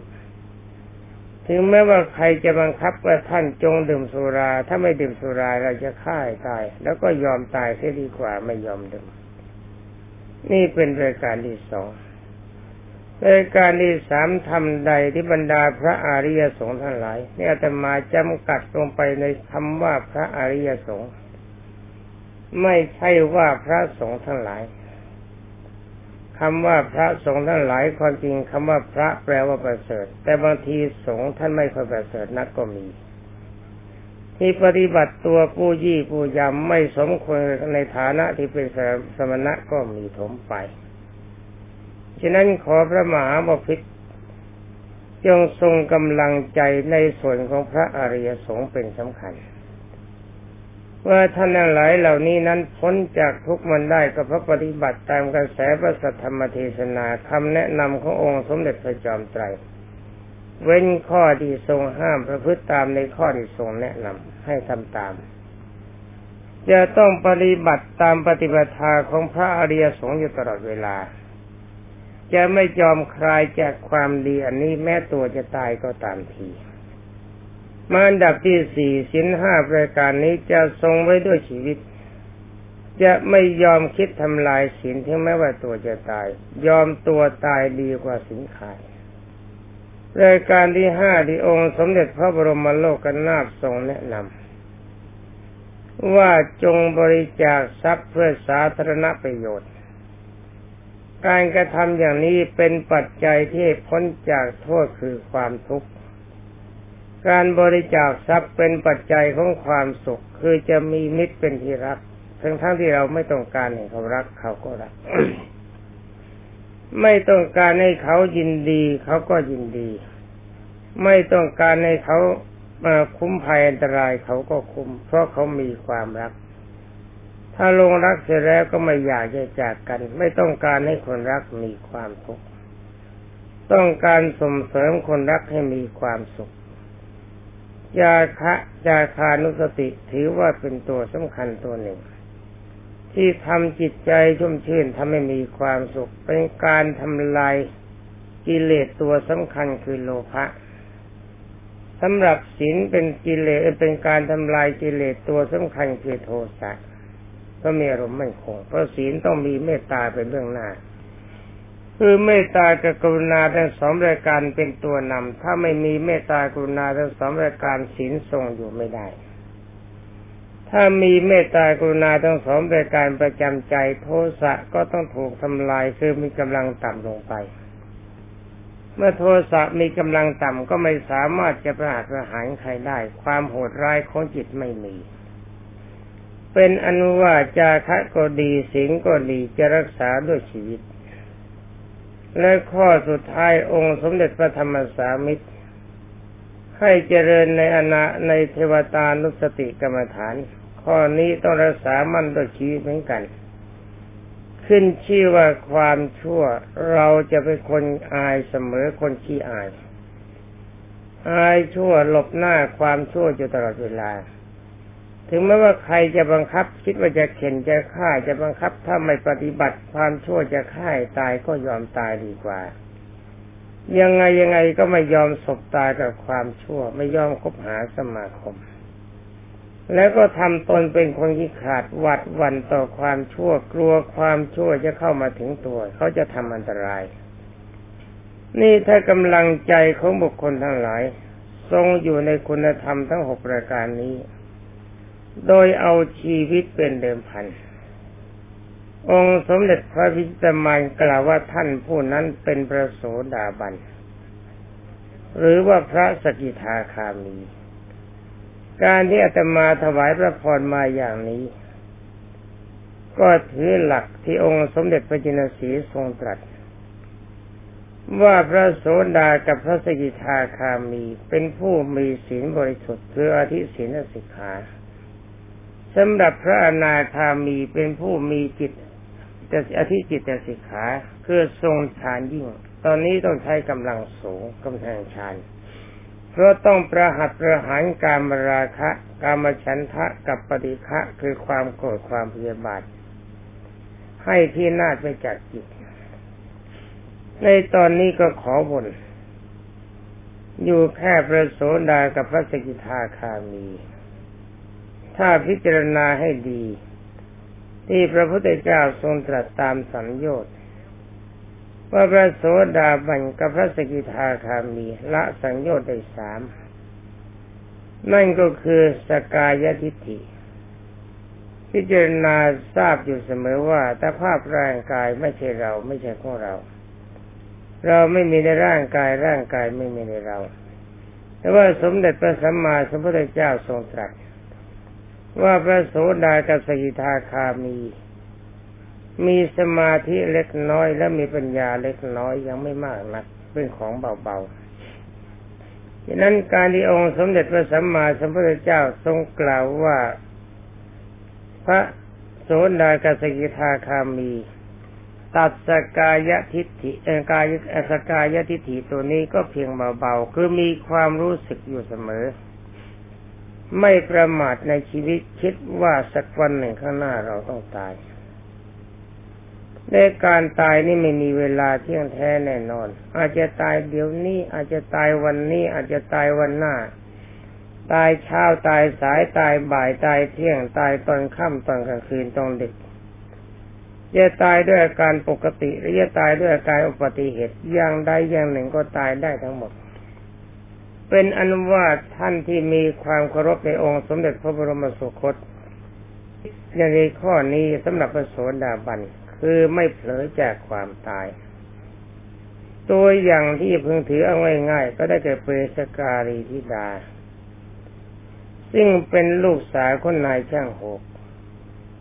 ถึงแม้ว่าใครจะบังคับว่าท่านจงดื่มสุราถ้าไม่ดื่มสุราเราจะฆ่าให้ตายแล้วก็ยอมตายเสียดีกว่าไม่ยอมดื่มนี่เป็นรายการที่สองรายการที่สามทำใดที่บรรดาพระอริยสงฆ์ทั้งหลายนี่อาตมาจำกัดลงไปในคำว่าพระอริยสงฆ์ไม่ใช่ว่าพระสงฆ์ทั้งหลายคำว่าพระสงฆ์ทั้งหลายความจริงคำว่าพระแปลว่าประเสริฐแต่บางทีสงฆ์ท่านไม่ค่อยประเสริฐนักก็มีที่ปฏิบัติตัวปู้ยี่ปู้ยำไม่สมควรในฐานะที่เป็นสมณะก็มีถมไปฉะนั้นขอพระมหาบพิตรจงทรงกำลังใจในส่วนของพระอริยสงฆ์เป็นสำคัญว่าท่านทั้งหลายเหล่านี้นั้นพ้นจากทุกข์มันได้ก็เพราะปฏิบัติตามกระแสพระสัทธรรมเทศนาคำแนะนำขององค์สมเด็จพระจอมไตรเว้นข้อที่ทรงห้ามประพฤติตามในข้อที่ทรงแนะนำให้ทำตามจะต้องปฏิบัติตามปฏิปทาของพระอริยสงฆ์อยู่ตลอดเวลาจะไม่ยอมคลายจากความดีอันนี้แม้ตัวจะตายก็ตามทีมาอันดับที่สี่ศีลห้าประการนี้จะทรงไว้ด้วยชีวิตจะไม่ยอมคิดทำลายศีลถึงแม้ว่าตัวจะตายยอมตัวตายดีกว่าศีลขาดรายการที่ห้าที่องค์สมเด็จพระบรมโลกนาถทรงแนะนำว่าจงบริจาคทรัพย์เพื่อสาธารณประโยชน์การกระทำอย่างนี้เป็นปัจจัยที่พ้นจากโทษคือความทุกข์การบริจาคทรัพย์เป็นปัจจัยของความสุขคือจะมีมิตรเป็นที่รักทั้งๆ ท, ที่เราไม่ต้องการให้เขารักเขาก็รัก ไม่ต้องการให้เขายินดีเขาก็ยินดีไม่ต้องการให้เขา คุ้มภัยอันตรายเขาก็คุ้มเพราะเขามีความรักถ้าลงรักเสร็จแล้วก็ไม่อยากจะจากกันไม่ต้องการให้คนรักมีความทุกข์ต้องการส่งเสริมคนรักให้มีความสุขญาคะญาคานุสติถือว่าเป็นตัวสำคัญตัวหนึ่งที่ทำจิตใจชุ่มชื่นทำให้มีความสุขเป็นการทำลายกิเลสตัวสำคัญคือโลภะสำหรับศีลเป็นกิเลสเป็นการทำลายกิเลสตัวสำคัญคือโทสะก็มีอารมณ์มั่นคงเพราะศีลต้องมีเมตตาเป็นเบื้องหน้าคือเมตตากับกรุณาทั้งสองรายการเป็นตัวนำถ้าไม่มีเมตตากรุณาทั้งสองรายการศีลทรงอยู่ไม่ได้ถ้ามีเมตตากรุณาทั้งสองรายการประจำใจโทสะก็ต้องถูกทำลายคือมีกำลังต่ำลงไปเมื่อโทสะมีกำลังต่ำก็ไม่สามารถจะประหัตประหารใครได้ความโหดร้ายของจิตไม่มีเป็นอนุว่าจาคะก็ดีศีลก็ดีจะรักษาด้วยชีวิตและข้อสุดท้ายองค์สมเด็จพระธรรมสามิตรให้เจริญในอนะในเทวตานุสติกรรมฐานข้อนี้ต้องรักษามั่นด้วยชีวิตเหมือนกันขึ้นชื่อว่าความชั่วเราจะเป็นคนอายเสมอคนขี้อายอายชั่วหลบหน้าความชั่วอยู่ตลอดเวลาถึงแม้ว่าใครจะบังคับคิดว่าจะเข็นจะฆ่าจะบังคับถ้าไม่ปฏิบัติความชั่วจะฆ่าตายก็ยอมตายดีกว่ายังไงยังไงก็ไม่ยอมสบตากับความชั่วไม่ยอมคบหาสมาคมแล้วก็ทำตนเป็นคนที่ขาดหวาดหวั่นต่อความชั่วกลัวความชั่วจะเข้ามาถึงตัวเขาจะทำอันตรายนี่ถ้ากำลังใจของบุคคลทั้งหลายทรงอยู่ในคุณธรรมทั้งหกประการนี้โดยเอาชีวิตเป็นเดิมพันองค์สมเด็จพระวิชิตมารกล่าวว่าท่านผู้นั้นเป็นพระโสดาบันหรือว่าพระสกิทาคามีการที่อาตมาถวายพระพรมาอย่างนี้ก็ถือหลักที่องค์สมเด็จพระจินสีห์ทรงตรัสว่าพระโสดากับพระสกิทาคามีเป็นผู้มีศีลบริสุทธิ์คืออธิศีลสิกขาสำหรับพระอนาคามีเป็นผู้มีจิตอธิจิตสิกขาคือทรงฌานยิ่งตอนนี้ต้องใช้กำลังสูงกำลังฌานเพราะต้องประหัตประหารกามราคะกามฉันทะกับปฏิฆะคือความโกรธความพยาบาทให้พินาศไปจากจิตในตอนนี้ก็ขอวนอยู่แค่พระโสดากับพระสกิทาคามีถ้าพิจารณาให้ดีที่พระพุทธเจ้าทรงตรัสตามสัมโยชน์ว่าพระโสดาบันกับพระสกิทาคามีละสัมโยชน์ได้สามนั่นก็คือสกายทิฏฐิพิจารณาทราบอยู่เสมอว่าแต่ภาพร่างกายไม่ใช่เราไม่ใช่ของเราเราไม่มีในร่างกายร่างกายไม่มีในเราแต่ว่าสมเด็จพระสัมมาสัมพุทธเจ้าทรงตรัสว่าพระโสดากับสกิทาคามีมีสมาธิเล็กน้อยและมีปัญญาเล็กน้อยยังไม่มากนักเป็นของเบาๆฉะนั้นการที่องค์สมเด็จพระสัมมาสัมพุทธเจ้าทรงกล่าวว่าพระโสดากับสกิทาคามีตัดสกายทิฏฐิเอกายสกายทิฏฐิตัวนี้ก็เพียงเบาๆคือมีความรู้สึกอยู่เสมอไม่ประมาทในชีวิตคิดว่าสักวันหนึ่งข้างหน้าเราต้องตายในการตายนี่ไม่มีเวลาเที่ยงแท้แน่นอนอาจจะตายเดี๋ยวนี้อาจจะตายวันนี้อาจจะตายวันหน้าตายเช้าตายสายตายบ่ายตายเที่ยงตายตอนค่ำตอนกลางคืนตอนดึกจะตายด้วยอาการปกติหรือจะตายด้วยอาการอุบัติเหตุอย่างใดอย่างหนึ่งก็ตายได้ทั้งหมดเป็นอนุวาทท่านที่มีความเคารพในองค์สมเด็จพระบรมสุคตอย่างในข้อนี้สำหรับพระโสดาบันคือไม่เผลอจากความตายตัวอย่างที่พึงถือเอาง่ายๆก็ได้แก่เปสกาลีธิดาซึ่งเป็นลูกสาวคนนายช่างหก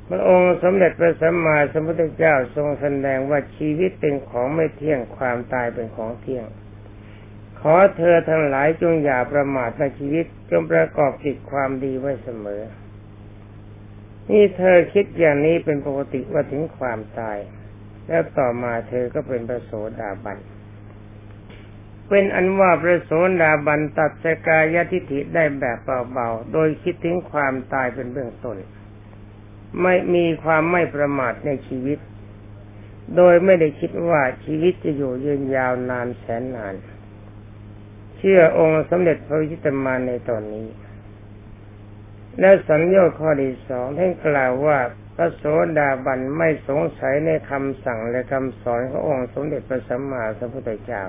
พระองค์สมเด็จพระสัมมาสัมพุทธเจ้าทรงแสดงว่าชีวิตเป็นของไม่เที่ยงความตายเป็นของเที่ยงข ขอเธอทั้งหลายจงอย่าประมาทในชีวิตจงประกอบกิจความดีไว้เสมอนี่เธอคิดอย่างนี้เป็นปกติว่าถึงความตายแล้วต่อมาเธอก็เป็นพระโสดาบันเป็นอันว่าพระโสดาบันตัดสกายทิฏฐิได้แบบเบาๆโดยคิดถึงความตายเป็นเบื้องต้นไม่มีความไม่ประมาทในชีวิตโดยไม่ได้คิดว่าชีวิตจะอยู่ยืนยาวนานแสนนานเชื่อองค์สมเด็จพระวิชิตมารในตอนนี้และสัญโยชน์ข้อที่สองท่านกล่าวว่าพระโสดาบันไม่สงสัยในคำสั่งและคำสอนขององค์สมเด็จพระสัมมาสัมพุทธเจ้า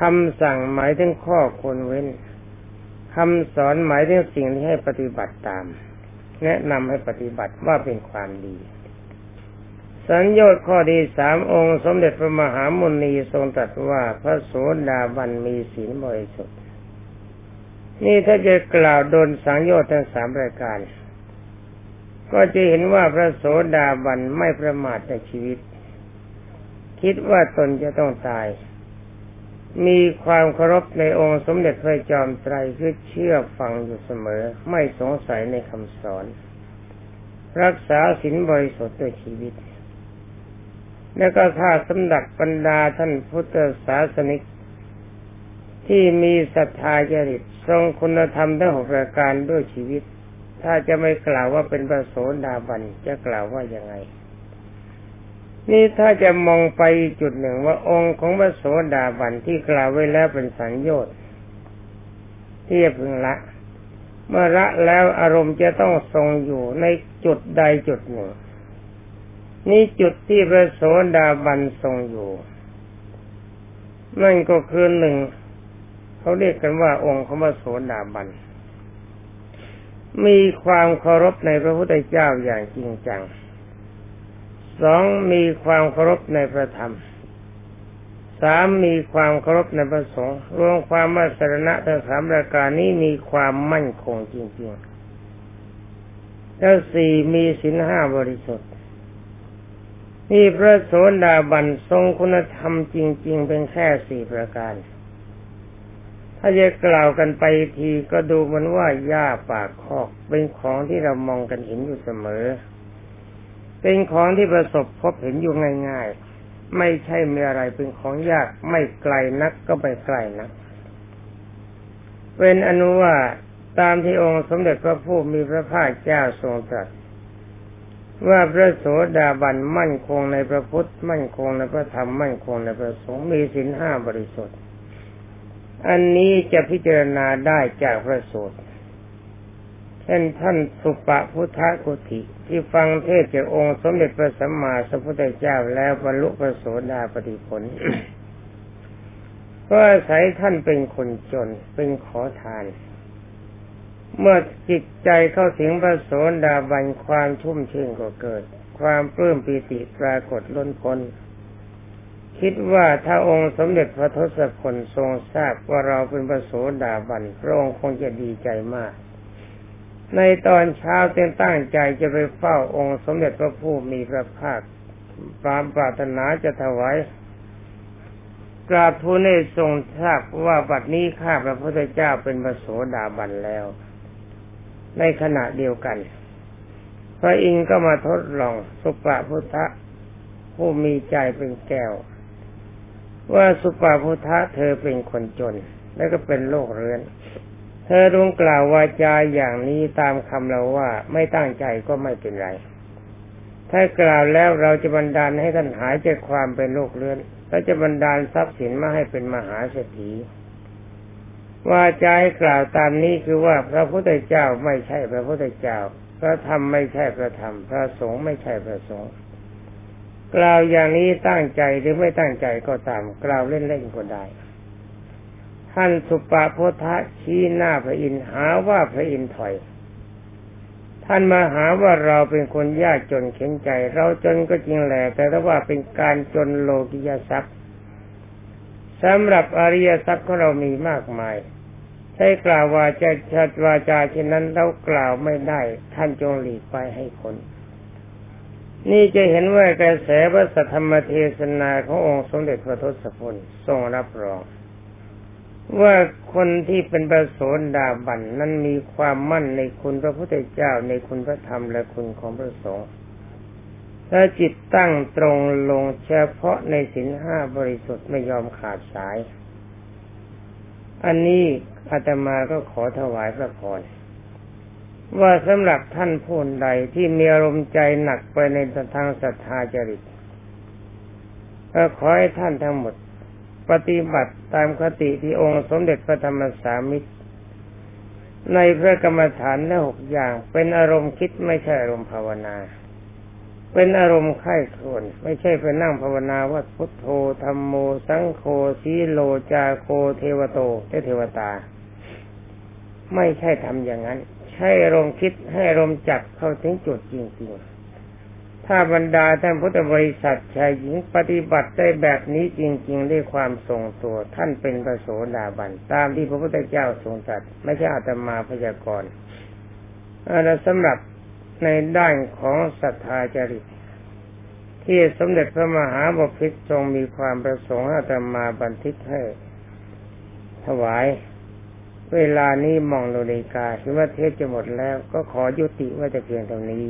คำสั่งหมายถึงข้อควรเว้นคำสอนหมายถึงสิ่งที่ให้ปฏิบัติตามแนะนำให้ปฏิบัติว่าเป็นความดีสัญโยชน์ข้อที่สามองค์สมเด็จพระมหามุนีทรงตรัสว่าพระโสดาบันมีศีลบริสุทธิ์นี่ถ้าจะกล่าวโดนสังโยชน์ทั้งสามรายการก็จะเห็นว่าพระโสดาบันไม่ประมาทในชีวิตคิดว่าตนจะต้องตายมีความเคารพในองค์สมเด็จพระจอมไตรคือเชื่อฟังอยู่เสมอไม่สงสัยในคำสอนรักษาศีลบริสุทธิ์ด้วยชีวิตและก็ถ้าสำดับบรรดาท่านพุทธศาสนิกที่มีศรัทธาจริตทรงคุณธรรมทั้งหกประการด้วยชีวิตถ้าจะไม่กล่าวว่าเป็นพระโสดาบันจะกล่าวว่ายังไงนี่ถ้าจะมองไปจุดหนึ่งว่าองค์ของพระโสดาบันที่กล่าวไว้แล้วเป็นสังโยชน์ที่พึงละเมื่อละแล้วอารมณ์จะต้องทรงอยู่ในจุดใดจุดหนึ่งนี่จุดที่พระโสดาบันทรงอยู่นั่นก็คือหนึ่งเขาเรียกกันว่าองค์ของพระโสดาบันมีความเคารพในพระพุทธเจ้าอย่างจริงจังสองมีความเคารพในพระธรรมสามมีความเคารพในพระสงฆ์รวมความว่าสรณะทั้งสามประการนี้มีความมั่นคงจริงๆแล้วสี่มีศีลห้าบริสุทธิ์นี่พระโสดาบันทรงคุณธรรมจริงๆเป็นแค่สี่ประการถ้าจะกล่าวกันไปทีก็ดูเหมือนว่าหญ้าปากคอกเป็นของที่เรามองกันเห็นอยู่เสมอเป็นของที่ประสบพบเห็นอยู่ง่ายๆไม่ใช่มีอะไรเป็นของยากไม่ไกลนักก็ไม่ไกลนักเป็นอนุว่าตามที่องค์สมเด็จพระผู้มีพระภาคเจ้าทรงตรัสว่าพระโสดาบันมั่นคงในพระพุทธมั่นคงในพระธรรมมั่นคงในพระสงฆ์มีศีลห้าบริสุทธิ์อันนี้จะพิจารณาได้จากพระสูตรเช่นท่านสุปพุทธกุฏิที่ฟังเทศน์จากองค์สมเด็จพระสัมมาสัมพุทธเจ้าแล้วบรรลุพระโสดาปัตติผล ก็อาศัยท่านเป็นคนจนเป็นขอทานเมื่อจิตใจเข้าถึงพระโสดาบันความชุ่มชื่นก็เกิดความปลื้มปิติปรากฏล้นพ้นคิดว่าถ้าองค์สมเด็จพระทศพลทรงทราบว่าเราเป็นพระโสดาบันพระองค์คงจะดีใจมากในตอนเช้าเต็มตั้งใจจะไปเฝ้าองค์สมเด็จพระผู้มีพระภาคตามปรารถนาจะถวายกราบทูลให้ทรงทราบว่าบัดนี้ข้าพระพุทธเจ้าเป็นพระโสดาบันแล้วในขณะเดียวกันพระอินทร์ก็มาทดลองสุปพุทธะผู้มีใจเป็นแก้วว่าสุปพุทธะเธอเป็นคนจนและก็เป็นโรคเรื้อนเธอดวงกล่าววาจาอย่างนี้ตามคำเราว่าไม่ตั้งใจก็ไม่เป็นไรถ้ากล่าวแล้วเราจะบันดาลให้ท่านหายจากความเป็นโรคเรื้อนและจะบันดาลทรัพย์สินมาให้เป็นมหาเศรษฐีวาจากล่าวตามนี้คือว่าพระพุทธเจ้าไม่ใช่พระพุทธเจ้าพระธรรมไม่ใช่พระธรรมพระสงฆ์ไม่ใช่พระสงฆ์กล่าวอย่างนี้ตั้งใจหรือไม่ตั้งใจก็ตามกล่าวเล่นๆก็ได้ท่านสุปพุทธะชี้หน้าพระอินทร์หาว่าพระอินทร์ถอยท่านมาหาว่าเราเป็นคนยากจนเข็ญใจเราจนก็จริงแหละแต่ว่าเป็นการจนโลกิยทรัพย์สำหรับอริยทรัพย์ของเรามีมากมายใช้กล่าววาจาชัดวาจาเช่นนั้นเรากล่าวไม่ได้ท่านจงหลีกไปให้คนนี่จะเห็นว่ากระแสพระสัทธรรมเทศนาขององค์สมเด็จพระทศพลทรงรับรอง ว่าคนที่เป็นพระโสดาบันนั้นมีความมั่นในคุณพระพุทธเจ้าในคุณพระธรรมและคุณของพระสงฆ์ถ้าจิตตั้งตรงลงเฉพาะในศีลห้าบริสุทธิ์ไม่ยอมขาดสายอันนี้อาตมาก็ขอถวายพระพรว่าสำหรับท่านผู้ใดที่มีอารมณ์ใจหนักไปในทางศรัทธาจริตก็ขอให้ท่านทั้งหมดปฏิบัติตามคติที่องค์สมเด็จพระธรรมสามิตรในพระกรรมฐานและหกอย่างเป็นอารมณ์คิดไม่ใช่อารมณ์ภาวนาเป็นอารมณ์ไข้ครวนไม่ใช่ไปนั่งภาวนาว่าพุทโธธัมโมสังโฆสีโลจาโคเทวโตเทวตาไม่ใช่ทำอย่างนั้นใช่อารมณ์คิดให้อารมณ์จับเข้าถึงจุดจริงๆถ้าบรรดาท่านพุทธบริษัทชายหญิงปฏิบัติได้แบบนี้จริงๆด้วยความทรงตัวท่านเป็นพระโสดาบันตามที่พระพุทธเจ้าทรงตรัสไม่ใช่อาตมาพยากรณ์และสำหรับในด้านของศรัทธาจริตที่สมเด็จพระมหาบพิตรทรงมีความประสงค์อาตมาบันทึกให้ถวายเวลานี้มองโลเลกาคิดว่าเทศจะหมดแล้วก็ขอยุติไว้แต่เพียงเท่านี้